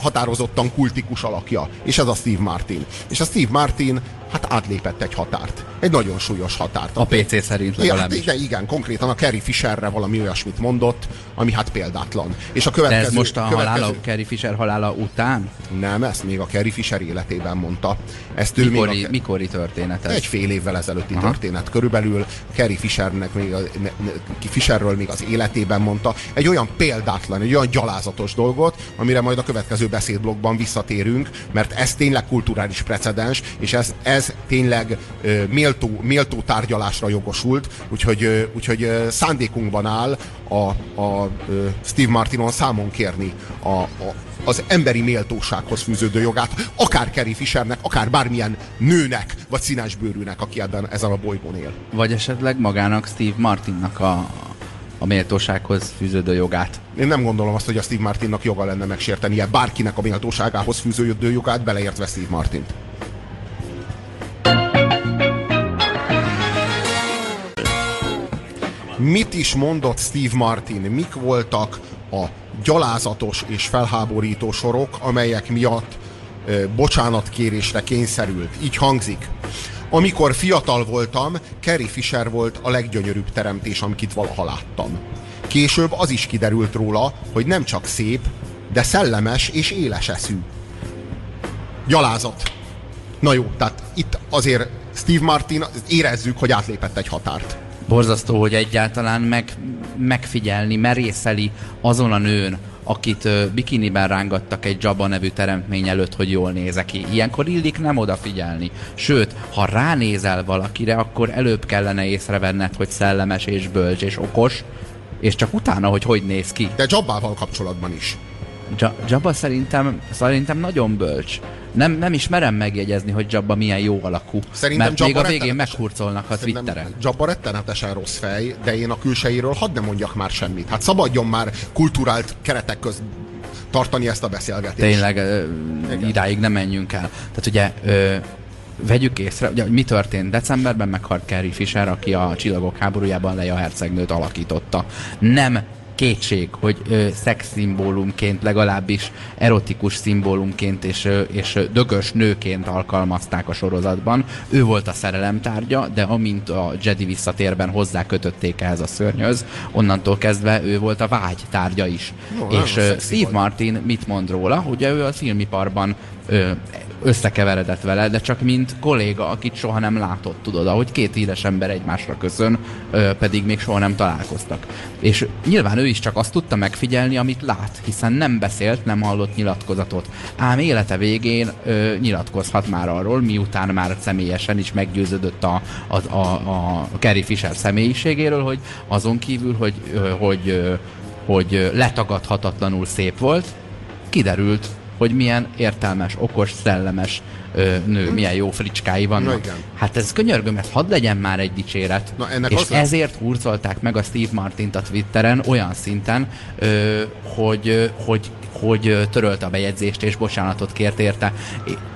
határozottan kultikus alakja, és ez a Steve Martin. És a Steve Martin hát átlépett egy határt. Egy nagyon súlyos határt. A PC szerint legalábbis. Igen, konkrétan a Carrie Fisherre valami olyasmit mondott, ami hát példátlan. És a következő, de ez most a halála, Carrie Fisher halála után? Nem, ezt még a Carrie Fisher életében mondta. Ezt ő mikori, még a, mikori történet ez? Egy fél évvel ezelőtti történet körülbelül. Carrie Fishernek még Fisherről még az életében mondta. Egy olyan példátlan, egy olyan gyalázatos dolgot, amire majd a következő beszédblokkban visszatérünk, mert ez tényleg kulturális precedens, és ez tényleg méltó tárgyalásra jogosult, úgyhogy szándékunkban áll a Steve Martinon számon kérni az emberi méltósághoz fűződő jogát, akár Carrie Fishernek, akár bármilyen nőnek, vagy színesbőrűnek, aki ezen a bolygón él. Vagy esetleg magának Steve Martinnak a méltósághoz fűződő jogát. Én nem gondolom azt, hogy a Steve Martinnak joga lenne megsértenie bárkinek a méltóságához fűződő jogát, beleértve Steve Martint. Mit is mondott Steve Martin? Mik voltak a gyalázatos és felháborító sorok, amelyek miatt bocsánatkérésre kényszerült? Így hangzik. Amikor fiatal voltam, Carrie Fisher volt a leggyönyörűbb teremtés, amit valaha láttam. Később az is kiderült róla, hogy nem csak szép, de szellemes és éles eszű. Gyalázat. Na jó, tehát itt azért Steve Martin, érezzük, hogy átlépett egy határt. Borzasztó, hogy egyáltalán megfigyelni, merészeli azon a nőn, akit bikiniben rángattak egy Jaba nevű teremtmény előtt, hogy jól nézek ki. Ilyenkor illik nem odafigyelni. Sőt, ha ránézel valakire, akkor előbb kellene észrevenned, hogy szellemes és bölcs és okos, és csak utána, hogy néz ki. De Jabával kapcsolatban is. Jaba szerintem nagyon bölcs. Nem is merem megjegyezni, hogy Jabba milyen jó alakú. Szerintem mert még a végén meghurcolnak a Twitteren. Jabba rettenetesen rossz fej, de én a külsejéről hadd ne mondjak már semmit. Hát szabadjon már kulturált keretek közt tartani ezt a beszélgetést. Tényleg idáig nem menjünk el. Tehát ugye vegyük észre, ugye, mi történt decemberben, meghalt Carrie Fisher, aki a Csillagok háborújában Leia hercegnőt alakította. Nem kétség, hogy szexszimbólumként, legalábbis erotikus szimbólumként és dögös nőként alkalmazták a sorozatban. Ő volt a szerelem tárgya, de amint a Jedi visszatérben hozzákötötték ehhez a szörnyhöz, onnantól kezdve ő volt a vágy tárgya is. Jó, és Steve Martin mit mond róla? Hogy ő a filmiparban összekeveredett vele, de csak mint kolléga, akit soha nem látott, tudod, ahogy két híres ember egymásra köszön, pedig még soha nem találkoztak. És nyilván ő is csak azt tudta megfigyelni, amit lát, hiszen nem beszélt, nem hallott nyilatkozatot. Ám élete végén nyilatkozhat már arról, miután már személyesen is meggyőződött a Carrie Fisher személyiségéről, hogy azon kívül, hogy letagadhatatlanul szép volt, kiderült, hogy milyen értelmes, okos, szellemes nő, milyen jó fricskái vannak. Hát ez könyörgöm, ez hadd legyen már egy dicséret. És ezért hurcolták meg a Steve Martint a Twitteren olyan szinten, hogy törölte a bejegyzést és bocsánatot kért érte.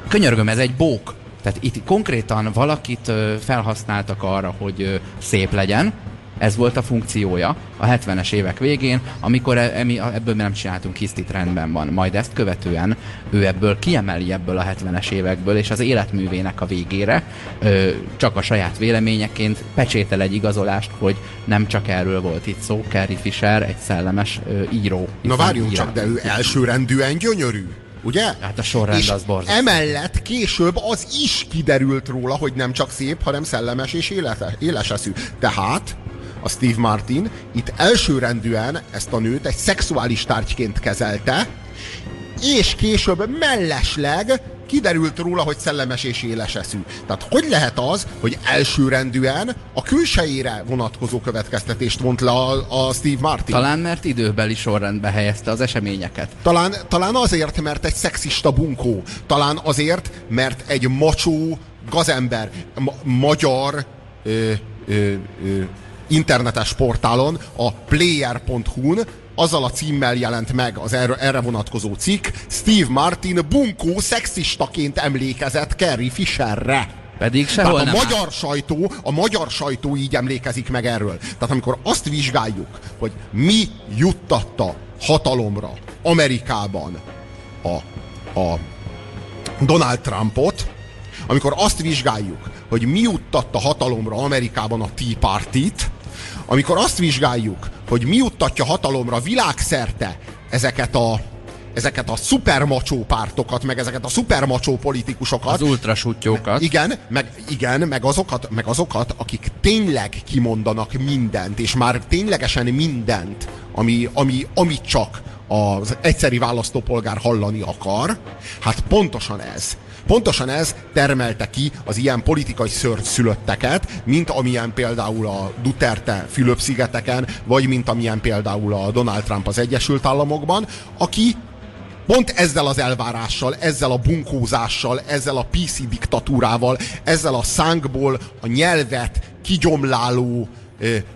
Könyörgöm, ez egy bók. Tehát itt konkrétan valakit felhasználtak arra, hogy szép legyen. Ez volt a funkciója a 70-es évek végén, amikor ebből nem csináltunk hisztit, rendben van. Majd ezt követően ő ebből kiemeli ebből a 70-es évekből, és az életművének a végére csak a saját véleményeként pecsétel egy igazolást, hogy nem csak erről volt itt szó, Carrie Fisher egy szellemes író. Na várjunk csak, de ő elsőrendűen gyönyörű. Ugye? Hát a sorrend és az borzasztó. Emellett később az is kiderült róla, hogy nem csak szép, hanem szellemes és éles eszű. Tehát a Steve Martin itt elsőrendűen ezt a nőt egy szexuális tárgyként kezelte, és később mellesleg kiderült róla, hogy szellemes és éles eszű. Tehát hogy lehet az, hogy elsőrendűen a külsejére vonatkozó következtetést vont le a Steve Martin? Talán mert időbeli sorrendbe helyezte az eseményeket. Talán azért, mert egy szexista bunkó. Talán azért, mert egy macsó gazember, magyar internetes portálon, a player.hu-n azzal a címmel jelent meg az erre vonatkozó cikk: Steve Martin bunkó szexistaként emlékezett Carrie Fisherre. Pedig sehol nem. A magyar sajtó így emlékezik meg erről. Tehát amikor azt vizsgáljuk, hogy mi juttatta hatalomra Amerikában a Donald Trumpot, amikor azt vizsgáljuk, hogy mi juttatta hatalomra Amerikában a Tea Party-t, amikor azt vizsgáljuk, hogy mi juttatja hatalomra világszerte ezeket a szupermacsó pártokat, meg ezeket a szupermacsó politikusokat. Az ultrasúttyókat. Igen, meg azokat, akik tényleg kimondanak mindent, és már ténylegesen mindent, ami csak az egyszeri választópolgár hallani akar. Hát pontosan ez termelte ki az ilyen politikai szörnyszülötteket, mint amilyen például a Duterte Fülöp-szigeteken, vagy mint amilyen például a Donald Trump az Egyesült Államokban, aki pont ezzel az elvárással, ezzel a bunkózással, ezzel a PC diktatúrával, ezzel a szánkból a nyelvet kigyomláló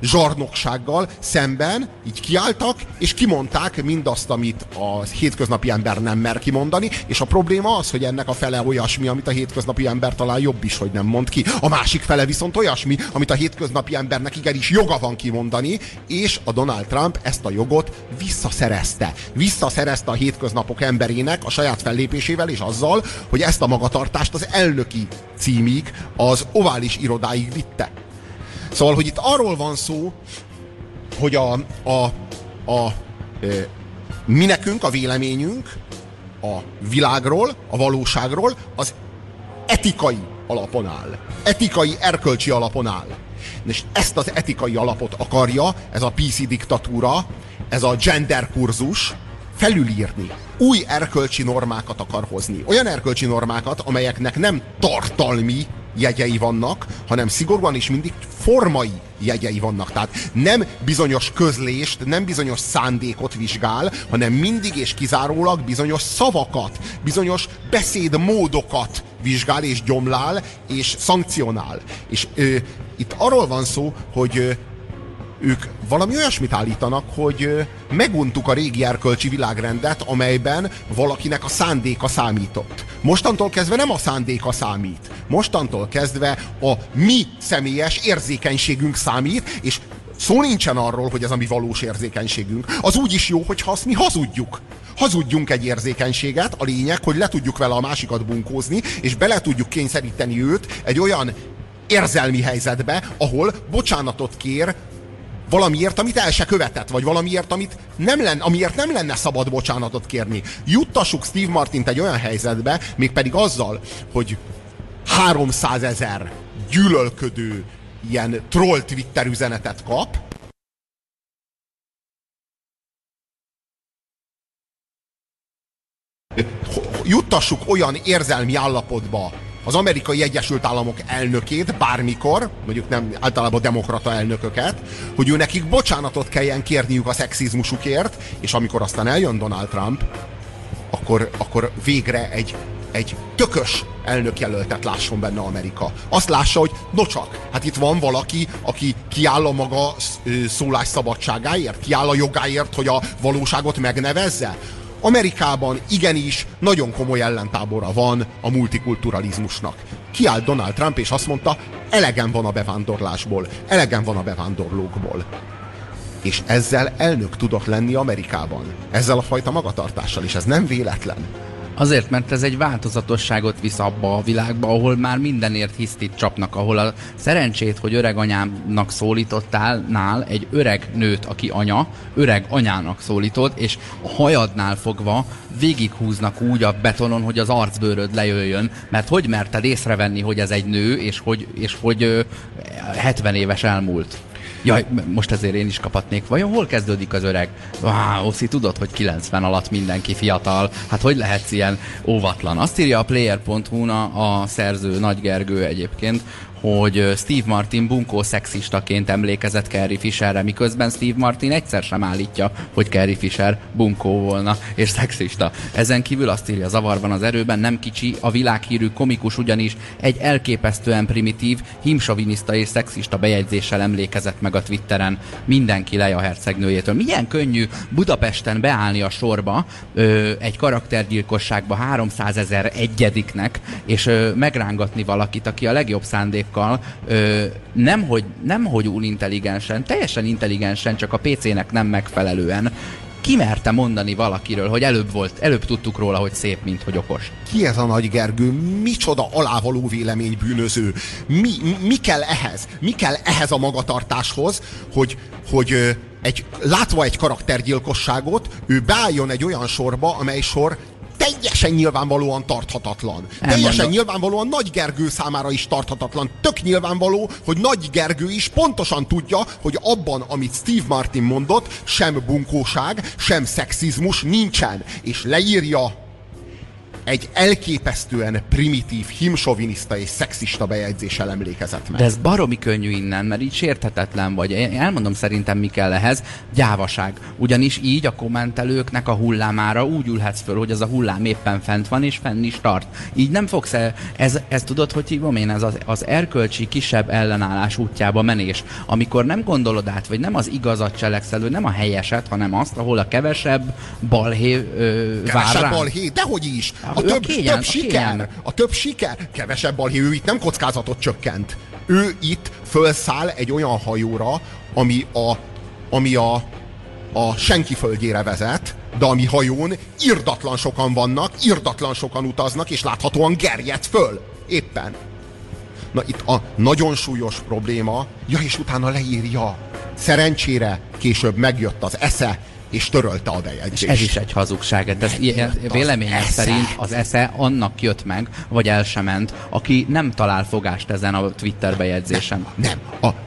zsarnoksággal szemben így kiálltak, és kimondták mindazt, amit a hétköznapi ember nem mer kimondani, és a probléma az, hogy ennek a fele olyasmi, amit a hétköznapi ember talán jobb is, hogy nem mond ki. A másik fele viszont olyasmi, amit a hétköznapi embernek igenis joga van kimondani, és a Donald Trump ezt a jogot visszaszerezte. Visszaszerezte a hétköznapok emberének a saját fellépésével, és azzal, hogy ezt a magatartást az elnöki címig, az ovális irodáig vitte. Szóval, hogy itt arról van szó, hogy mi nekünk a véleményünk a világról, a valóságról az etikai alapon áll. Etikai, erkölcsi alapon áll. És ezt az etikai alapot akarja ez a PC diktatúra, ez a gender kurzus felülírni. Új erkölcsi normákat akar hozni. Olyan erkölcsi normákat, amelyeknek nem tartalmi jegyei vannak, hanem szigorúan is mindig formai jegyei vannak. Tehát nem bizonyos közlést, nem bizonyos szándékot vizsgál, hanem mindig és kizárólag bizonyos szavakat, bizonyos beszédmódokat vizsgál és gyomlál és szankcionál. És itt arról van szó, hogy ők valami olyasmit állítanak, hogy meguntuk a régi erkölcsi világrendet, amelyben valakinek a szándéka számított. Mostantól kezdve nem a szándéka számít. Mostantól kezdve a mi személyes érzékenységünk számít, és szó nincsen arról, hogy ez a mi valós érzékenységünk. Az úgy is jó, hogyha azt mi hazudjuk. Hazudjunk egy érzékenységet, a lényeg, hogy le tudjuk vele a másikat bunkózni, és bele tudjuk kényszeríteni őt egy olyan érzelmi helyzetbe, ahol bocsánatot kér valamiért, amit el se követett, vagy valamiért, amiért nem lenne szabad bocsánatot kérni. Juttassuk Steve Martint egy olyan helyzetbe, mégpedig azzal, hogy 300 000 gyűlölködő ilyen troll Twitter üzenetet kap. Juttassuk olyan érzelmi állapotba az amerikai Egyesült Államok elnökét bármikor, mondjuk nem általában demokrata elnököket, hogy ő nekik bocsánatot kelljen kérniük a szexizmusukért, és amikor aztán eljön Donald Trump, akkor végre egy tökös elnökjelöltet lásson benne Amerika. Azt lássa, hogy nocsak, hát itt van valaki, aki kiáll a maga szólásszabadságáért, kiáll a jogáért, hogy a valóságot megnevezze. Amerikában igenis nagyon komoly ellentábora van a multikulturalizmusnak. Kiállt Donald Trump és azt mondta, elegem van a bevándorlásból, elegem van a bevándorlókból. És ezzel elnök tudott lenni Amerikában. Ezzel a fajta magatartással, és ez nem véletlen. Azért, mert ez egy változatosságot visz abba a világba, ahol már mindenért hisztit csapnak, ahol a szerencsét, hogy öreg anyámnak szólítottál, nál egy öreg nőt, aki anya, öreg anyának szólítod, és a hajadnál fogva végighúznak úgy a betonon, hogy az arcbőröd lejöjjön, mert hogy merted észrevenni, hogy ez egy nő, és hogy 70 éves elmúlt. Jaj, most ezért én is kapatnék. Vajon hol kezdődik az öreg? Oszi, tudod, hogy 90 alatt mindenki fiatal. Hát hogy lehetsz ilyen óvatlan? Azt írja a player.hu a szerző Nagy Gergő egyébként, hogy Steve Martin bunkó szexistaként emlékezett Carrie Fisherre, miközben Steve Martin egyszer sem állítja, hogy Carrie Fisher bunkó volna és szexista. Ezen kívül azt írja, zavarban az erőben, nem kicsi, a világhírű komikus ugyanis egy elképesztően primitív, himsoviniszta és szexista bejegyzéssel emlékezett meg a Twitteren. Mindenki Leia hercegnőjétől. Milyen könnyű Budapesten beállni a sorba egy karaktergyilkosságba 300 000 egyediknek, és megrángatni valakit, aki a legjobb szándék nemhogy unintelligensen, teljesen intelligensen, csak a PC-nek nem megfelelően kimerte mondani valakiről, hogy előbb tudtuk róla, hogy szép, mint hogy okos. Ki ez a Nagy Gergő? Micsoda alávaló véleménybűnöző? Mi kell ehhez? Mi kell ehhez a magatartáshoz, hogy látva egy karaktergyilkosságot, ő beálljon egy olyan sorba, amely sor teljesen nyilvánvalóan tarthatatlan. Teljesen nyilvánvalóan Nagy Gergő számára is tarthatatlan. Tök nyilvánvaló, hogy Nagy Gergő is pontosan tudja, hogy abban, amit Steve Martin mondott, sem bunkóság, sem szexizmus nincsen. És leírja egy elképesztően primitív, himsoviniszta és szexista bejegyzéssel emlékezett meg. De ez baromi könnyű innen, mert így sérthetetlen vagy. Én elmondom, szerintem mi kell ehhez: gyávaság. Ugyanis így a kommentelőknek a hullámára úgy ülhetsz föl, hogy az a hullám éppen fent van és fenn is tart. Így nem fogsz el... Ez tudod, hogy hívom én, ez az erkölcsi kisebb ellenállás útjába menés. Amikor nem gondolod át, vagy nem az igazat cselekszel, vagy nem a helyeset, hanem azt, ahol a kevesebb balhé vár rá. Dehogy is! A több siker, kevesebb balhé, ő itt nem kockázatot csökkent. Ő itt fölszáll egy olyan hajóra, ami a senki földjére vezet, de ami hajón irdatlan sokan vannak, irdatlan sokan utaznak, és láthatóan gerjed föl. Éppen. Na itt a nagyon súlyos probléma, ja, és utána leírja. Szerencsére később megjött az esze, és törölte a bejegyzést. És ez is egy hazugság. Véleményem szerint az esze annak jött meg, vagy el sem ment, aki nem talál fogást ezen a Twitter bejegyzésen. Nem.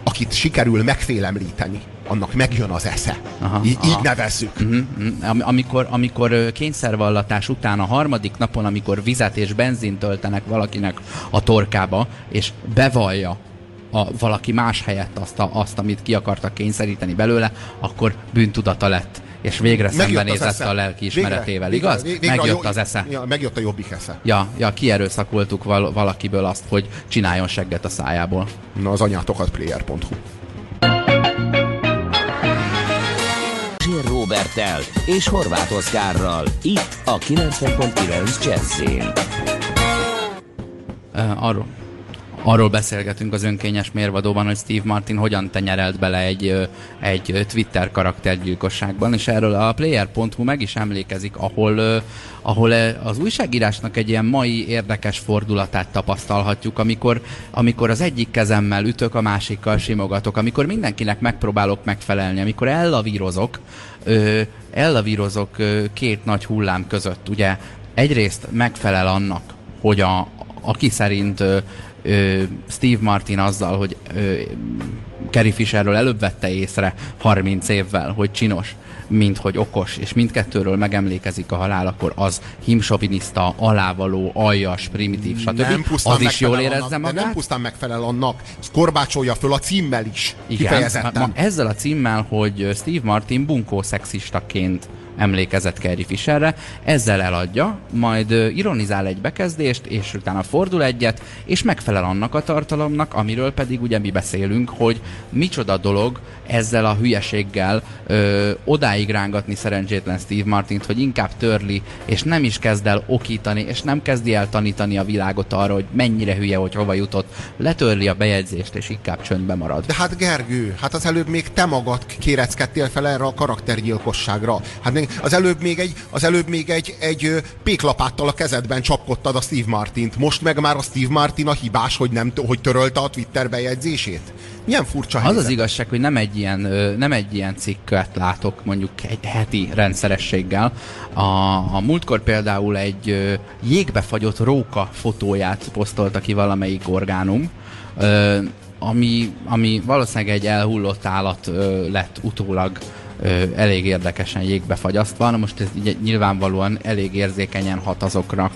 Akit sikerül megfélemlíteni, annak megjön az esze. Így nevezzük. Amikor kényszervallatás után a harmadik napon, amikor vizet és benzint töltenek valakinek a torkába, és bevallja valaki más helyett azt, amit ki akartak kényszeríteni belőle, akkor bűntudata lett. És végre szembenézett a lelki ismeretével, igaz? Végre megjött az esze. Ja, megjött a jobbik esze. Ja, kierőszakoltuk valakiből azt, hogy csináljon segget a szájából. Na, az anyátokat player.hu. Puzsér Róberttel és Horváth Oszkárral itt a 90.9 Jazz-én. Arról beszélgetünk az önkényes mérvadóban, hogy Steve Martin hogyan tenyerelt bele egy Twitter karaktergyilkosságban, és erről a player.hu meg is emlékezik, ahol az újságírásnak egy ilyen mai érdekes fordulatát tapasztalhatjuk, amikor az egyik kezemmel ütök, a másikkal simogatok, amikor mindenkinek megpróbálok megfelelni, amikor ellavírozok két nagy hullám között. Ugye egyrészt megfelel annak, hogy aki szerint Steve Martin azzal, hogy Carrie Fisherről előbb vette észre 30 évvel, hogy csinos, mint hogy okos, és mindkettőről megemlékezik a halál, akkor az himsoviniszta, alávaló, aljas, primitív, stb. Az is jól érezze magát. De nem pusztán megfelel annak, korbácsolja föl a címmel is. Igen, kifejezetten. Ezzel a címmel, hogy Steve Martin bunkószexistaként emlékezett Carrie Fisherre, ezzel eladja, majd ironizál egy bekezdést, és utána fordul egyet, és megfelel annak a tartalomnak, amiről pedig ugye mi beszélünk, hogy micsoda dolog ezzel a hülyeséggel odáig rángatni szerencsétlen Steve Martint, hogy inkább törli, és nem is kezd el okítani, és nem kezdi el tanítani a világot arra, hogy mennyire hülye, hogy hova jutott, letörli a bejegyzést, és inkább csöndbe marad. De hát Gergő, hát az előbb még te magad kéreckedtél fel erre a karaktergyilkosságra. Hát az előbb még egy péklapáttal a kezedben csapkodtad a Steve Martint. Most meg már a Steve Martin a hibás, hogy törölte a Twitter bejegyzését. Milyen furcsa helyzet. Az az igazság, hogy nem egy ilyen cikket látok mondjuk egy heti rendszerességgel. A múltkor például egy jégbe fagyott róka fotóját posztolta ki valamelyik orgánum, ami valószínűleg egy elhullott állat lett utólag elég érdekesen jégbe fagyasztva. Na most ez nyilvánvalóan elég érzékenyen hat azokra,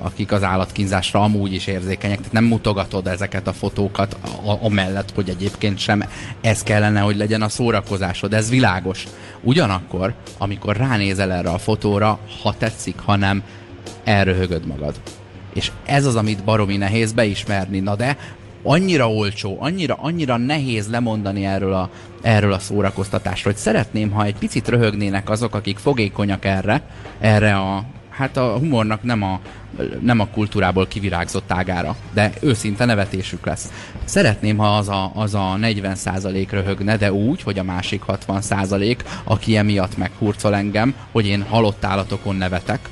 akik az állatkínzásra amúgy is érzékenyek. Tehát nem mutogatod ezeket a fotókat amellett, hogy egyébként sem ez kellene, hogy legyen a szórakozásod. Ez világos. Ugyanakkor, amikor ránézel erre a fotóra, ha tetszik, ha nem, elröhögöd magad. És ez az, amit baromi nehéz beismerni. Na de annyira olcsó, annyira nehéz lemondani erről a szórakoztatásról, hogy szeretném, ha egy picit röhögnének azok, akik fogékonyak erre a hát a humornak nem a kultúrából kivirágzott ágára, de őszinte nevetésük lesz. Szeretném, ha az a 40% röhögne, de úgy, hogy a másik 60%, aki emiatt meghurcol engem, hogy én halott állatokon nevetek,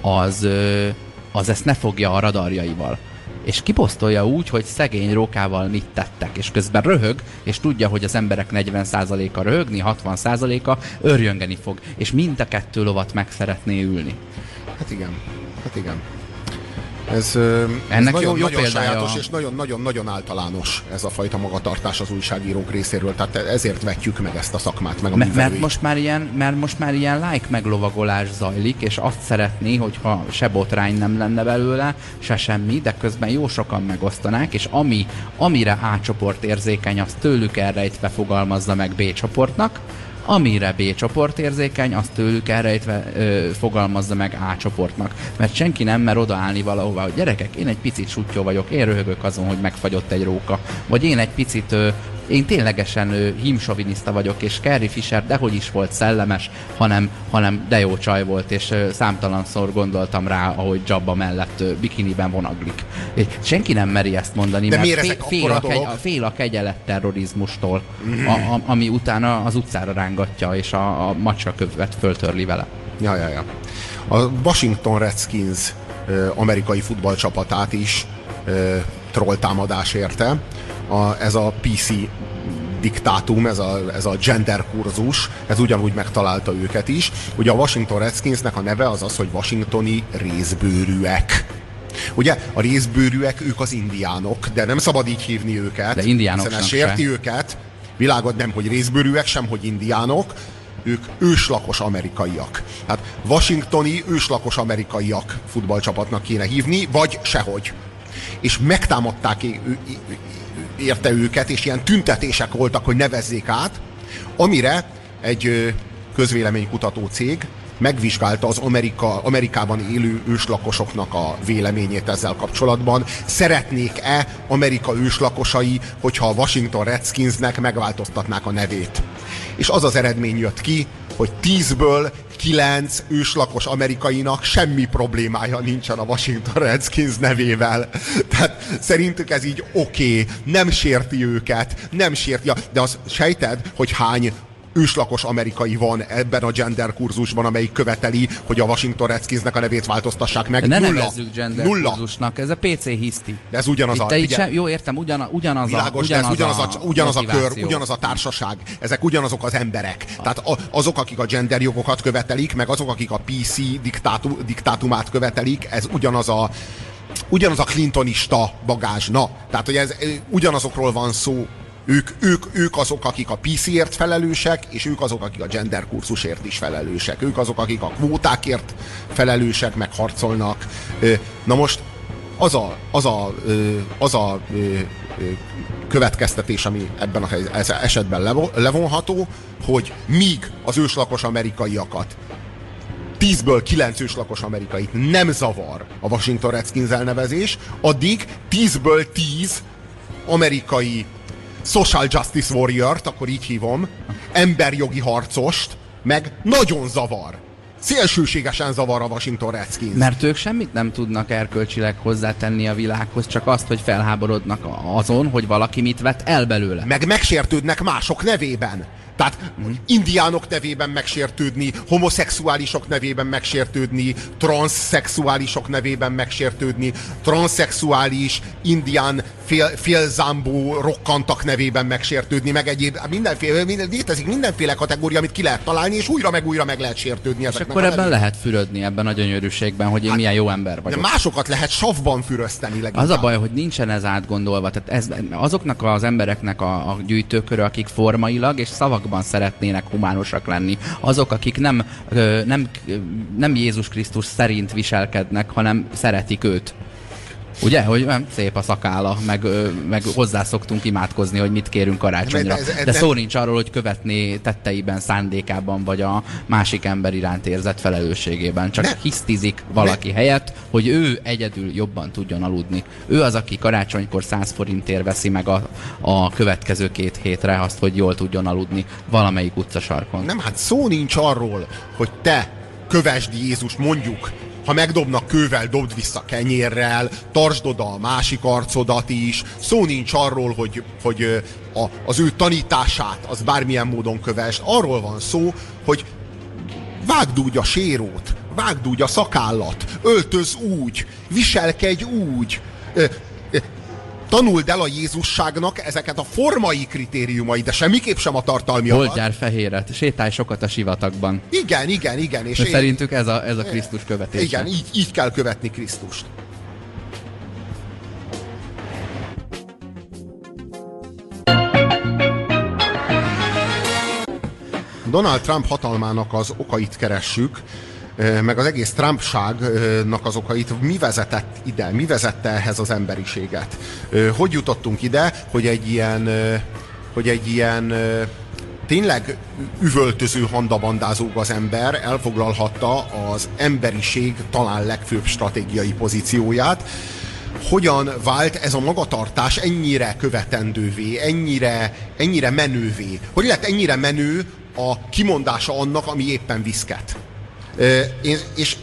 az ezt ne fogja a radarjaival. És kiposztolja úgy, hogy szegény rókával mit tettek, és közben röhög, és tudja, hogy az emberek 40%-a röhögni, 60%-a örjöngeni fog, és mind a kettő lovat meg szeretné ülni. Hát igen. Ez nagyon sajátos és nagyon-nagyon általános ez a fajta magatartás az újságírók részéről, tehát ezért vetjük meg ezt a szakmát. Mert most már ilyen like meglovagolás zajlik, és azt szeretné, hogyha se botrány nem lenne belőle, se semmi, de közben jó sokan megosztanák, és amire A csoport érzékeny, az tőlük elrejtve fogalmazza meg B csoportnak, amire B csoport érzékeny, azt tőlük elrejtve fogalmazza meg A csoportnak. Mert senki nem mer odaállni valahova, hogy gyerekek, én egy picit suttyó vagyok, én röhögök azon, hogy megfagyott egy róka. Vagy én egy picit, én ténylegesen hímsoviniszta vagyok, és Carrie Fisher dehogy is volt szellemes, hanem de jó csaj volt, és számtalanszor gondoltam rá, ahogy Jaba mellett bikiniben vonaglik. Senki nem meri ezt mondani, de mert fél a kegyelet terrorizmustól, ami utána az utcára rángatja, és a macska követ föltörli vele. Ja. A Washington Redskins amerikai futballcsapatát is trolltámadás érte. Ez a PC diktátum, ez a gender kurzus, ez ugyanúgy megtalálta őket is. Ugye a Washington Redskinsnek a neve az az, hogy washingtoni részbőrűek. Ugye a részbőrűek, ők az indiánok, de nem szabad így hívni őket, de indiánoknak hiszen ez sérti őket. Világod nem, hogy részbőrűek, sem, hogy indiánok. Ők őslakos amerikaiak. Tehát washingtoni őslakos amerikaiak futballcsapatnak kéne hívni, vagy sehogy. És megtámadták érte őket, és ilyen tüntetések voltak, hogy nevezzék át, amire egy közvéleménykutató cég megvizsgálta az Amerikában élő őslakosoknak a véleményét ezzel kapcsolatban. Szeretnék-e Amerika őslakosai, hogyha a Washington Redskinsnek megváltoztatnák a nevét? És az az eredmény jött ki, hogy 10-ből 9 őslakos amerikainak semmi problémája nincsen a Washington Redskins nevével. Tehát szerintük ez így oké, nem sérti őket, nem sérti. De azt sejted, hogy hány őslakos amerikai van ebben a gender kurzusban, amelyik követeli, hogy a Washington Redskinsnek a nevét változtassák meg? Ne nevezzük gender kurzusnak, ez a PC hiszti. De ez ugyanaz Jó, értem, ugyanaz a társaság, ezek ugyanazok az emberek. Tehát azok, akik a gender jogokat követelik, meg azok, akik a PC diktátumát követelik, ez ugyanaz a clintonista bagázs. Na, tehát hogy ez ugyanazokról van szó. Ők azok, akik a PC-ért felelősek, és ők azok, akik a gender kurzusért is felelősek. Ők azok, akik a kvótákért felelősek, megharcolnak. Na most az a következtetés, ami ebben az esetben levonható, hogy míg az őslakos amerikaiakat, 10-ből 9 őslakos amerikait nem zavar a Washington Redskins elnevezés, addig 10-ből 10 amerikai social justice warrior-t, akkor így hívom, emberjogi harcost, meg nagyon zavar. Szélsőségesen zavar a Washington Redskins. Mert ők semmit nem tudnak erkölcsileg hozzátenni a világhoz, csak azt, hogy felháborodnak azon, hogy valaki mit vett el belőle. Meg megsértődnek mások nevében. Tehát indiánok nevében megsértődni, homoszexuálisok nevében megsértődni, transzszexuálisok nevében megsértődni, transzszexuális, indián, félzámbó rokkantak nevében megsértődni, meg egyéb, létezik mindenféle kategória, amit ki lehet találni, és újra meg lehet sértődni. És akkor ebben lehet fürödni, ebben a gyönyörűségben, hogy én milyen jó ember vagyok. De másokat lehet savban fürözteni leginkább. Az a baj, hogy nincsen ez átgondolva. Tehát azoknak az embereknek a gyűjtőköre, akik formailag és szavak szeretnének humánusak lenni. Azok, akik nem Jézus Krisztus szerint viselkednek, hanem szeretik őt. Ugye, hogy szép a szakála, meg hozzászoktunk imádkozni, hogy mit kérünk karácsonyra. De szó nincs arról, hogy követné tetteiben, szándékában, vagy a másik ember iránt érzett felelősségében. Csak hisztizik valaki helyett, hogy ő egyedül jobban tudjon aludni. Ő az, aki karácsonykor 100 forintért veszi meg a következő 2 hétre azt, hogy jól tudjon aludni valamelyik utcasarkon. Nem, hát szó nincs arról, hogy te kövesd Jézust, mondjuk, ha megdobnak kővel, dobd vissza kenyérrel, tartsd oda a másik arcodat is, szó nincs arról, hogy az ő tanítását az bármilyen módon kövesd. Arról van szó, hogy vágd úgy a sérót, vágd úgy a szakállat, öltöz úgy, viselkedj úgy, tanuld el a Jézusságnak ezeket a formai kritériumait, de semmiképp sem a tartalmi alatt. Oldjál fehéret, sétálj sokat a sivatagban. Igen. És szerintük ez a Krisztus követése. Igen, így kell követni Krisztust. Donald Trump hatalmának az okait keressük, meg az egész Trumpságnak az okait. Mi vezetett ide? Mi vezette ehhez az emberiséget? Hogy jutottunk ide, hogy egy ilyen tényleg üvöltöző, handabandázó az ember elfoglalhatta az emberiség talán legfőbb stratégiai pozícióját? Hogyan vált ez a magatartás ennyire követendővé, ennyire menővé? Hogy lett ennyire menő a kimondása annak, ami éppen viszket? És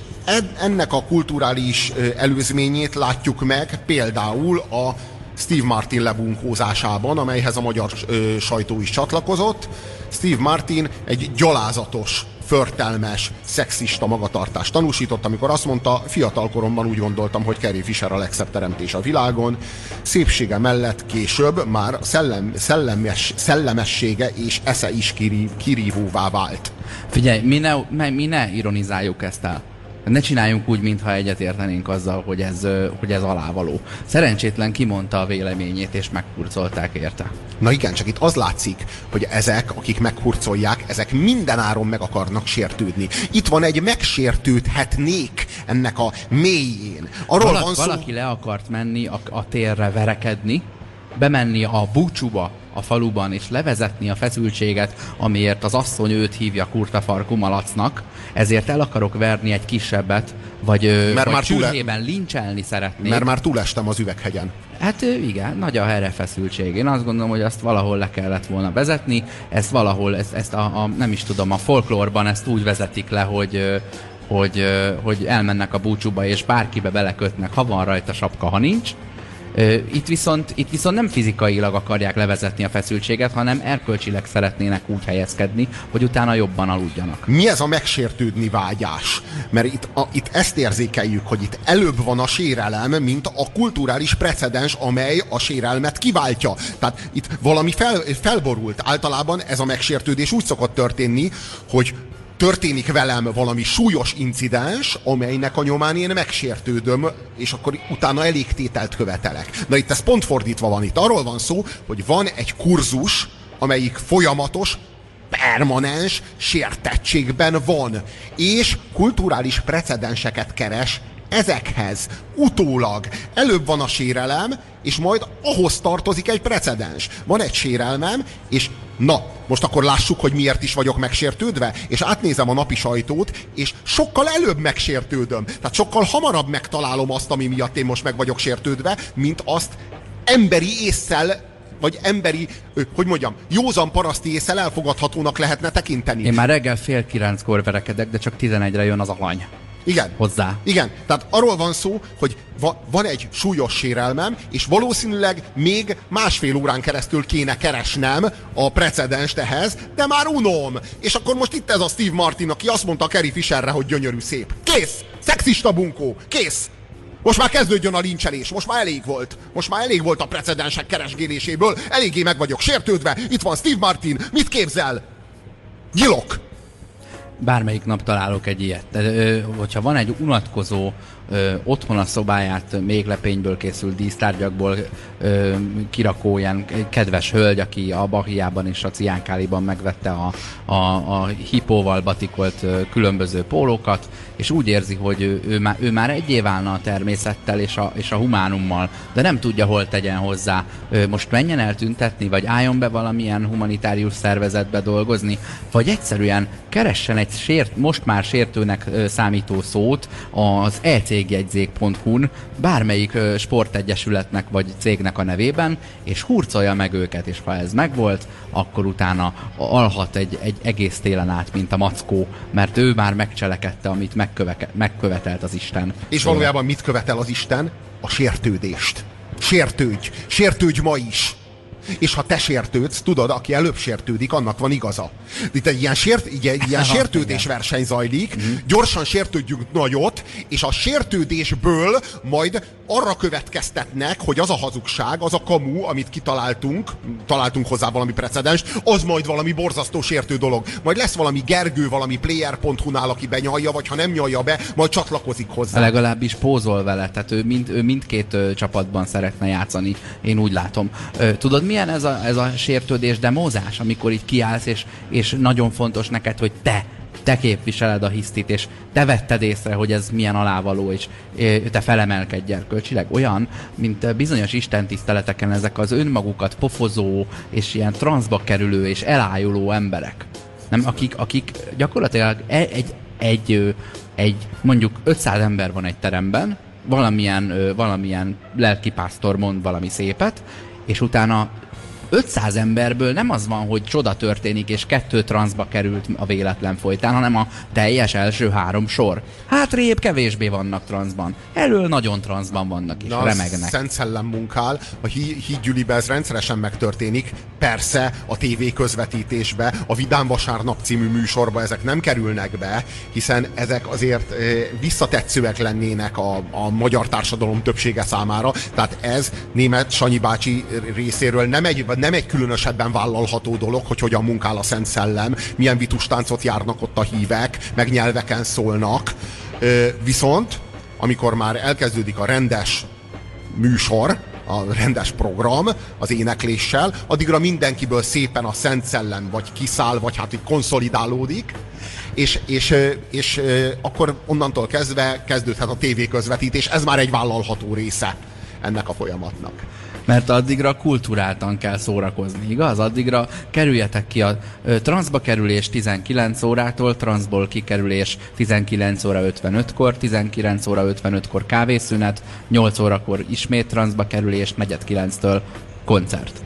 ennek a kulturális előzményét látjuk meg például a Steve Martin lebunkózásában, amelyhez a magyar sajtó is csatlakozott. Steve Martin egy gyalázatos, förtelmes, szexista magatartást tanúsított, amikor azt mondta, fiatalkoromban úgy gondoltam, hogy Carrie Fisher a legszebb teremtés a világon. Szépsége mellett később már szellemessége és esze is kirívóvá vált. Figyelj, mi ne ironizáljuk ezt el. Ne csináljunk úgy, mintha egyetértenénk azzal, hogy ez alávaló. Szerencsétlen kimondta a véleményét, és meghurcolták érte. Na igen, csak itt az látszik, hogy ezek, akik meghurcolják, ezek mindenáron meg akarnak sértődni. Itt van egy megsértődhetnék ennek a mélyén. Arról van szó... Valaki le akart menni a térre verekedni, bemenni a búcsúba a faluban, és levezetni a feszültséget, amiért az asszony őt hívja kurtafarkú malacnak, ezért el akarok verni egy kisebbet, vagy csűrhében lincselni szeretnék. Mert már túlestem az üveghegyen. Hát igen, nagy a herre feszültség. Én azt gondolom, hogy azt valahol le kellett volna vezetni, ezt valahol, nem is tudom, a folklórban ezt úgy vezetik le, hogy elmennek a búcsúba, és bárkibe belekötnek, ha van rajta sapka, ha nincs. Itt viszont nem fizikailag akarják levezetni a feszültséget, hanem erkölcsileg szeretnének úgy helyezkedni, hogy utána jobban aludjanak. Mi ez a megsértődni vágyás? Mert itt ezt érzékeljük, hogy itt előbb van a sérelem, mint a kulturális precedens, amely a sérelmet kiváltja. Tehát itt valami felborult. Általában ez a megsértődés úgy szokott történni, hogy történik velem valami súlyos incidens, amelynek a nyomán én megsértődöm, és akkor utána elégtételt követelek. Na itt ez pont fordítva van. Itt arról van szó, hogy van egy kurzus, amelyik folyamatos, permanens sértettségben van, és kulturális precedenseket keres ezekhez. Utólag előbb van a sérelem, és majd ahhoz tartozik egy precedens. Van egy sérelmem, és na, most akkor lássuk, hogy miért is vagyok megsértődve, és átnézem a napi sajtót, és sokkal előbb megsértődöm. Tehát sokkal hamarabb megtalálom azt, ami miatt én most meg vagyok sértődve, mint azt emberi ésszel, vagy emberi, józan paraszti ésszel elfogadhatónak lehetne tekinteni. Én már reggel 8:30-kor verekedek, de csak 11-re jön az alany. Igen. Hozzá. Igen. Tehát arról van szó, hogy van egy súlyos sérelmem, és valószínűleg még másfél órán keresztül kéne keresnem a precedenst ehhez, de már unom. És akkor most itt ez a Steve Martin, aki azt mondta a Carrie Fisherre, hogy gyönyörű szép. Kész! Szexista bunkó! Kész! Most már kezdődjön a lincselés, most már elég volt. Most már elég volt a precedensek keresgéléséből, eléggé meg vagyok sértődve, itt van Steve Martin, mit képzel? Gyilok! Bármelyik nap találok egy ilyet. De, hogyha van egy unatkozó, otthon a szobáját még lepényből készült dísztárgyakból kirakó ilyen kedves hölgy, aki a Bahiában és a Ciánkáliban megvette a hipóval batikolt különböző pólókat, és úgy érzi, hogy ő már egyé válna a természettel és a humánummal, de nem tudja, hol tegyen hozzá. Most menjen el tüntetni, vagy álljon be valamilyen humanitárius szervezetbe dolgozni, vagy egyszerűen keressen egy egy most már sértőnek számító szót az ecégjegyzék.hu-n bármelyik sportegyesületnek vagy cégnek a nevében, és hurcolja meg őket, és ha ez megvolt, akkor utána alhat egy egész télen át, mint a mackó, mert ő már megcselekedte, amit megkövetelt az Isten. És valójában mit követel az Isten? A sértődést. Sértődj! Sértődj ma is! És ha te sértődsz, tudod, aki előbb sértődik, annak van igaza. Itt egy ilyen sértődésverseny zajlik, gyorsan sértődjünk nagyot, és a sértődésből majd arra következtetnek, hogy az a hazugság, az a kamu, amit kitaláltunk, találtunk hozzá valami precedens, az majd valami borzasztó sértő dolog. Majd lesz valami Gergő, valami player.hu-nál, aki benyalja, vagy ha nem nyalja be, majd csatlakozik hozzá. Legalábbis pózol vele, tehát ő mindkét csapatban szeretne játszani, én úgy látom. Tudod, milyen ez a sértődés demózás, amikor így kiállsz, és nagyon fontos neked, hogy te képviseled a hisztit, és te vetted észre, hogy ez milyen alávaló, és te felemelkedj erkölcsileg. Olyan, mint bizonyos istentiszteleteken ezek az önmagukat pofozó, és ilyen transzba kerülő, és elájuló emberek. Nem, akik gyakorlatilag mondjuk 500 ember van egy teremben, valamilyen lelkipásztor mond valami szépet, és utána 500 emberből nem az van, hogy csoda történik, és 2 transzba került a véletlen folytán, hanem a teljes első 3 sor. Hátrébb kevésbé vannak transzban. Elől nagyon transzban vannak, és remegnek. Szent szellem munkál, a hídgyülibe ez rendszeresen megtörténik. Persze a TV közvetítésbe, a Vidám Vasárnap című műsorba ezek nem kerülnek be, hiszen ezek azért visszatetszőek lennének a magyar társadalom többsége számára. Tehát ez német Sanyi bácsi részéről nem egy különösebben vállalható dolog, hogy hogyan munkál a Szent Szellem, milyen vitustáncot járnak ott a hívek, meg nyelveken szólnak. Viszont, amikor már elkezdődik a rendes műsor, a rendes program az énekléssel, addigra mindenkiből szépen a Szent Szellem vagy kiszáll, vagy hát így konszolidálódik, és akkor onnantól kezdve kezdődhet a tévéközvetítés. Ez már egy vállalható része ennek a folyamatnak. Mert addigra kulturáltan kell szórakozni, igaz? Addigra kerüljetek ki a transzba kerülés 19 órától, transzból kikerülés 19 óra 55-kor, 19 óra 55-kor kávészünet, 8 órakor ismét transzba kerülés, 8:45-től koncert.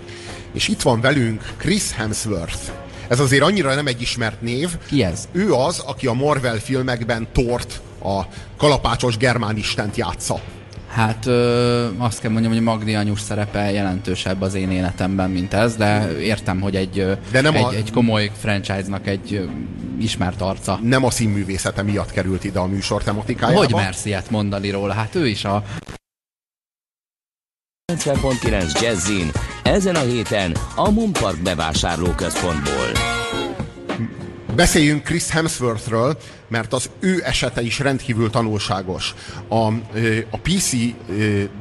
És itt van velünk Chris Hemsworth. Ez azért annyira nem egy ismert név. Ki ez? Ő az, aki a Marvel filmekben Thort, a kalapácsos germán istent játsza. Hát azt kell mondjam, hogy Magdi anyus szerepe jelentősebb az én életemben, mint ez, de értem, hogy egy komoly franchise-nak egy ismert arca. Nem a színművészete miatt került ide a műsor tematikájába. Hogy mersz ilyet mondani róla? Hát ő is a... 90.9 Jazzin ezen a héten a Mom Park bevásárlóközpontból. Beszéljünk Chris Hemsworthről, mert az ő esete is rendkívül tanulságos. A PC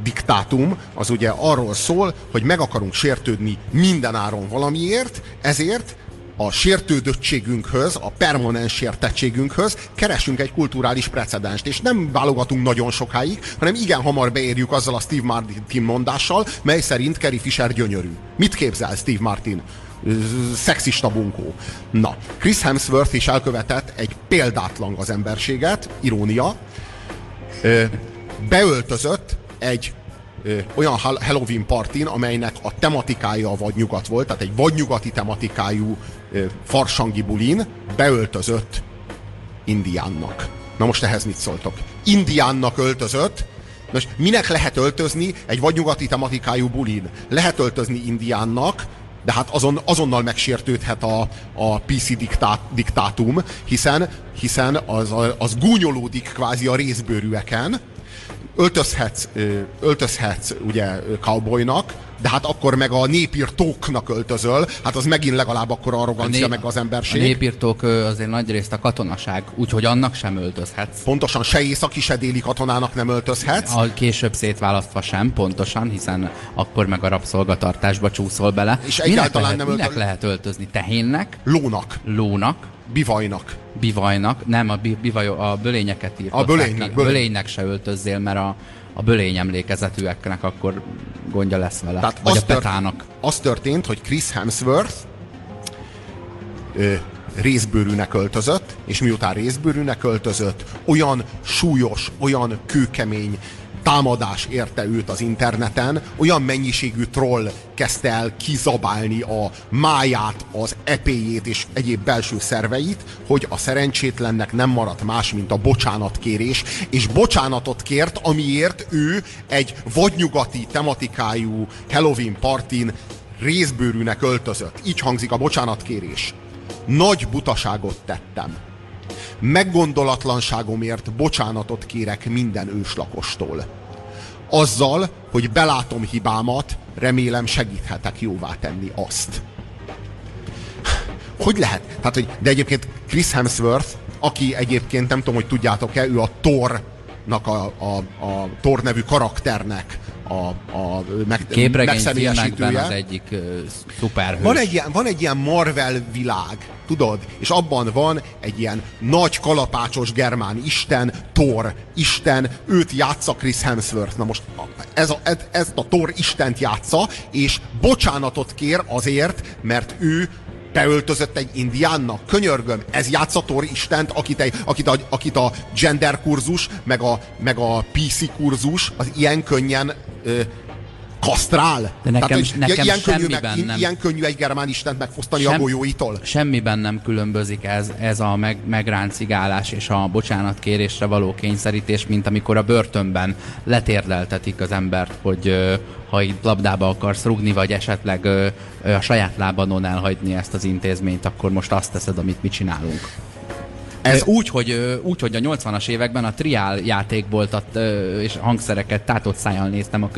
diktátum az ugye arról szól, hogy meg akarunk sértődni mindenáron valamiért, ezért a sértődöttségünkhöz, a permanens sértettségünkhöz keresünk egy kulturális precedenst, és nem válogatunk nagyon sokáig, hanem igen hamar beérjük azzal a Steve Martin mondással, mely szerint Carrie Fisher gyönyörű. Mit képzel Steve Martin? Szexista bunkó. Na, Chris Hemsworth is elkövetett egy példátlan az emberséget, irónia. Beöltözött egy olyan Halloween partin, amelynek a tematikája a vadnyugat volt, tehát egy vadnyugati tematikájú farsangi bulin, beöltözött indiánnak. Na most ehhez mit szóltok? Indiánnak öltözött. Most minek lehet öltözni egy vadnyugati tematikájú bulin? Lehet öltözni indiánnak, de hát azonnal megsértődhet a PC diktátum, hiszen az gúnyolódik kvázi a részbőrűeken. Öltözhetsz ugye cowboynak, de hát akkor meg a népirtóknak öltözöl, hát az megint legalább akkor arrogancia meg az emberség. A népirtók azért nagyrészt a katonaság, úgyhogy annak sem öltözhetsz. Pontosan, se északi, se déli katonának nem öltözhetsz. A később szétválasztva sem, pontosan, hiszen akkor meg a rabszolgatartásba csúszol bele. És egyáltalán nem öltözni. Minek lehet öltözni? Tehénnek? Lónak. Bivajnak. Nem, a bölényeket írtották. A bölénynek se öltözzél, mert a bölény emlékezetűeknek akkor gondja lesz vele. Tehát vagy a petának. Az történt, hogy Chris Hemsworth részbőrűnek öltözött, és miután részbőrűnek öltözött, olyan súlyos, olyan kőkemény támadás érte őt az interneten, olyan mennyiségű troll kezdte el kizabálni a máját, az epéjét és egyéb belső szerveit, hogy a szerencsétlennek nem maradt más, mint a bocsánatkérés, és bocsánatot kért, amiért ő egy vadnyugati tematikájú Halloween partin részbőrűnek öltözött. Így hangzik a bocsánatkérés. Nagy butaságot tettem. Meggondolatlanságomért bocsánatot kérek minden őslakostól. Azzal, hogy belátom hibámat, remélem segíthetek jóvá tenni azt. Hogy lehet? Tehát, hogy, de egyébként Chris Hemsworth, aki egyébként nem tudom, hogy tudjátok-e, ő a Thornak, a Thor nevű karakternek a megszemélyesítője. Az egyik szuperhős. Van egy ilyen Marvel világ, tudod? És abban van egy ilyen nagy kalapácsos germán isten, Thor isten, őt játsza Chris Hemsworth. Na most ezt a Thor istent játsza, és bocsánatot kér azért, mert ő beöltözött egy indiánnak. Könyörgöm, ez játsza Thor istent, akit a gender kurzus, meg a PC kurzus, az ilyen könnyen kasztrál. De nekem ilyen könnyű egy germán istent megfosztani a golyóitól. Semmiben nem különbözik ez a megráncigálás és a bocsánatkérésre való kényszerítés, mint amikor a börtönben letérdeltetik az embert, hogy ha itt labdába akarsz rugni, vagy esetleg a saját lábadon elhagyni ezt az intézményt, akkor most azt teszed, amit mi csinálunk. Ez úgy, hogy a 80-as években a triál játékboltat és hangszereket tátott szájjal néztem a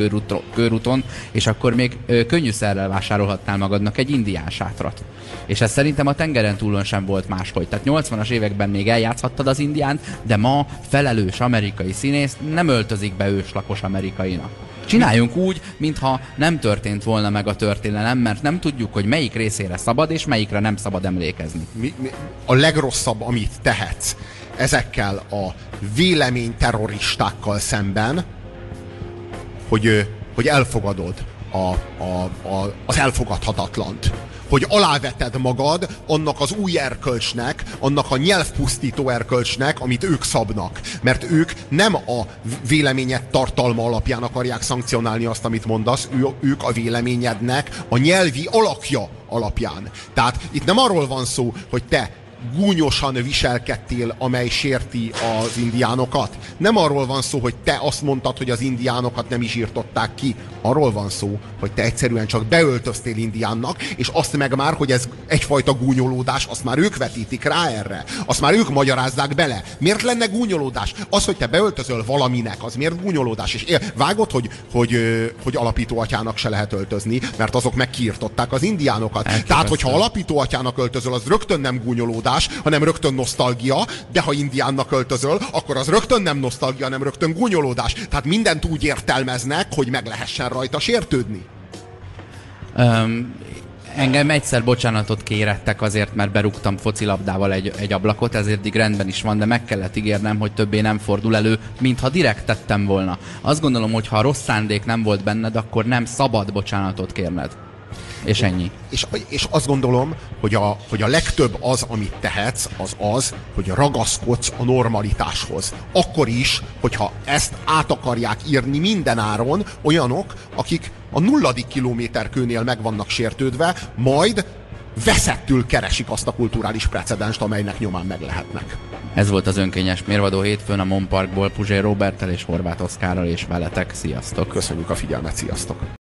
körúton, és akkor még könnyűszerrel vásárolhattál magadnak egy indián sátrat. És ez szerintem a tengeren túlon sem volt máshogy. Tehát 80-as években még eljátszhattad az indiánt, de ma felelős amerikai színész nem öltözik be őslakos amerikainak. Csináljunk úgy, mintha nem történt volna meg a történelem, mert nem tudjuk, hogy melyik részére szabad, és melyikre nem szabad emlékezni. A legrosszabb, amit tehetsz ezekkel a véleményterroristákkal szemben, hogy elfogadod az elfogadhatatlant. Hogy aláveted magad annak az új erkölcsnek, annak a nyelvpusztító erkölcsnek, amit ők szabnak. Mert ők nem a véleményed tartalma alapján akarják szankcionálni azt, amit mondasz, ők a véleményednek a nyelvi alakja alapján. Tehát itt nem arról van szó, hogy te gúnyosan viselkedtél, amely sérti az indiánokat. Nem arról van szó, hogy te azt mondtad, hogy az indiánokat nem is írtották ki. Arról van szó, hogy te egyszerűen csak beöltöztél indiánnak, és azt meg már, hogy ez egyfajta gúnyolódás, azt már ők vetítik rá erre. Azt már ők magyarázzák bele. Miért lenne gúnyolódás? Az, hogy te beöltözöl valaminek, az miért gúnyolódás? És vágod, hogy alapítóatyának se lehet öltözni, mert azok meg kiírtották az indiánokat. Elképesztő. Tehát, hogyha alapítóatyának öltözöl, az rögtön nem gúnyolódás, hanem rögtön nosztalgia, de ha indiánnak öltözöl, akkor az rögtön nem nosztalgia, hanem rögtön gúnyolódás. Tehát mindent úgy értelmeznek, hogy meg lehessen rajta sértődni. Engem egyszer bocsánatot kérettek azért, mert berúgtam focilabdával egy ablakot, ez eddig rendben is van, de meg kellett ígérnem, hogy többé nem fordul elő, mintha direkt tettem volna. Azt gondolom, hogy ha a rossz szándék nem volt benned, akkor nem szabad bocsánatot kérned. És ennyi. És azt gondolom, hogy a legtöbb az, amit tehetsz, az, hogy ragaszkodsz a normalitáshoz. Akkor is, hogyha ezt át akarják írni mindenáron olyanok, akik a nulladik kilométerkőnél meg vannak sértődve, majd veszettül keresik azt a kulturális precedenst, amelynek nyomán meg lehetnek. Ez volt az önkényes mérvadó hétfőn a Mom Parkból Puzsér Róberttel és Horváth Oszkárral és veletek. Sziasztok! Köszönjük a figyelmet, sziasztok!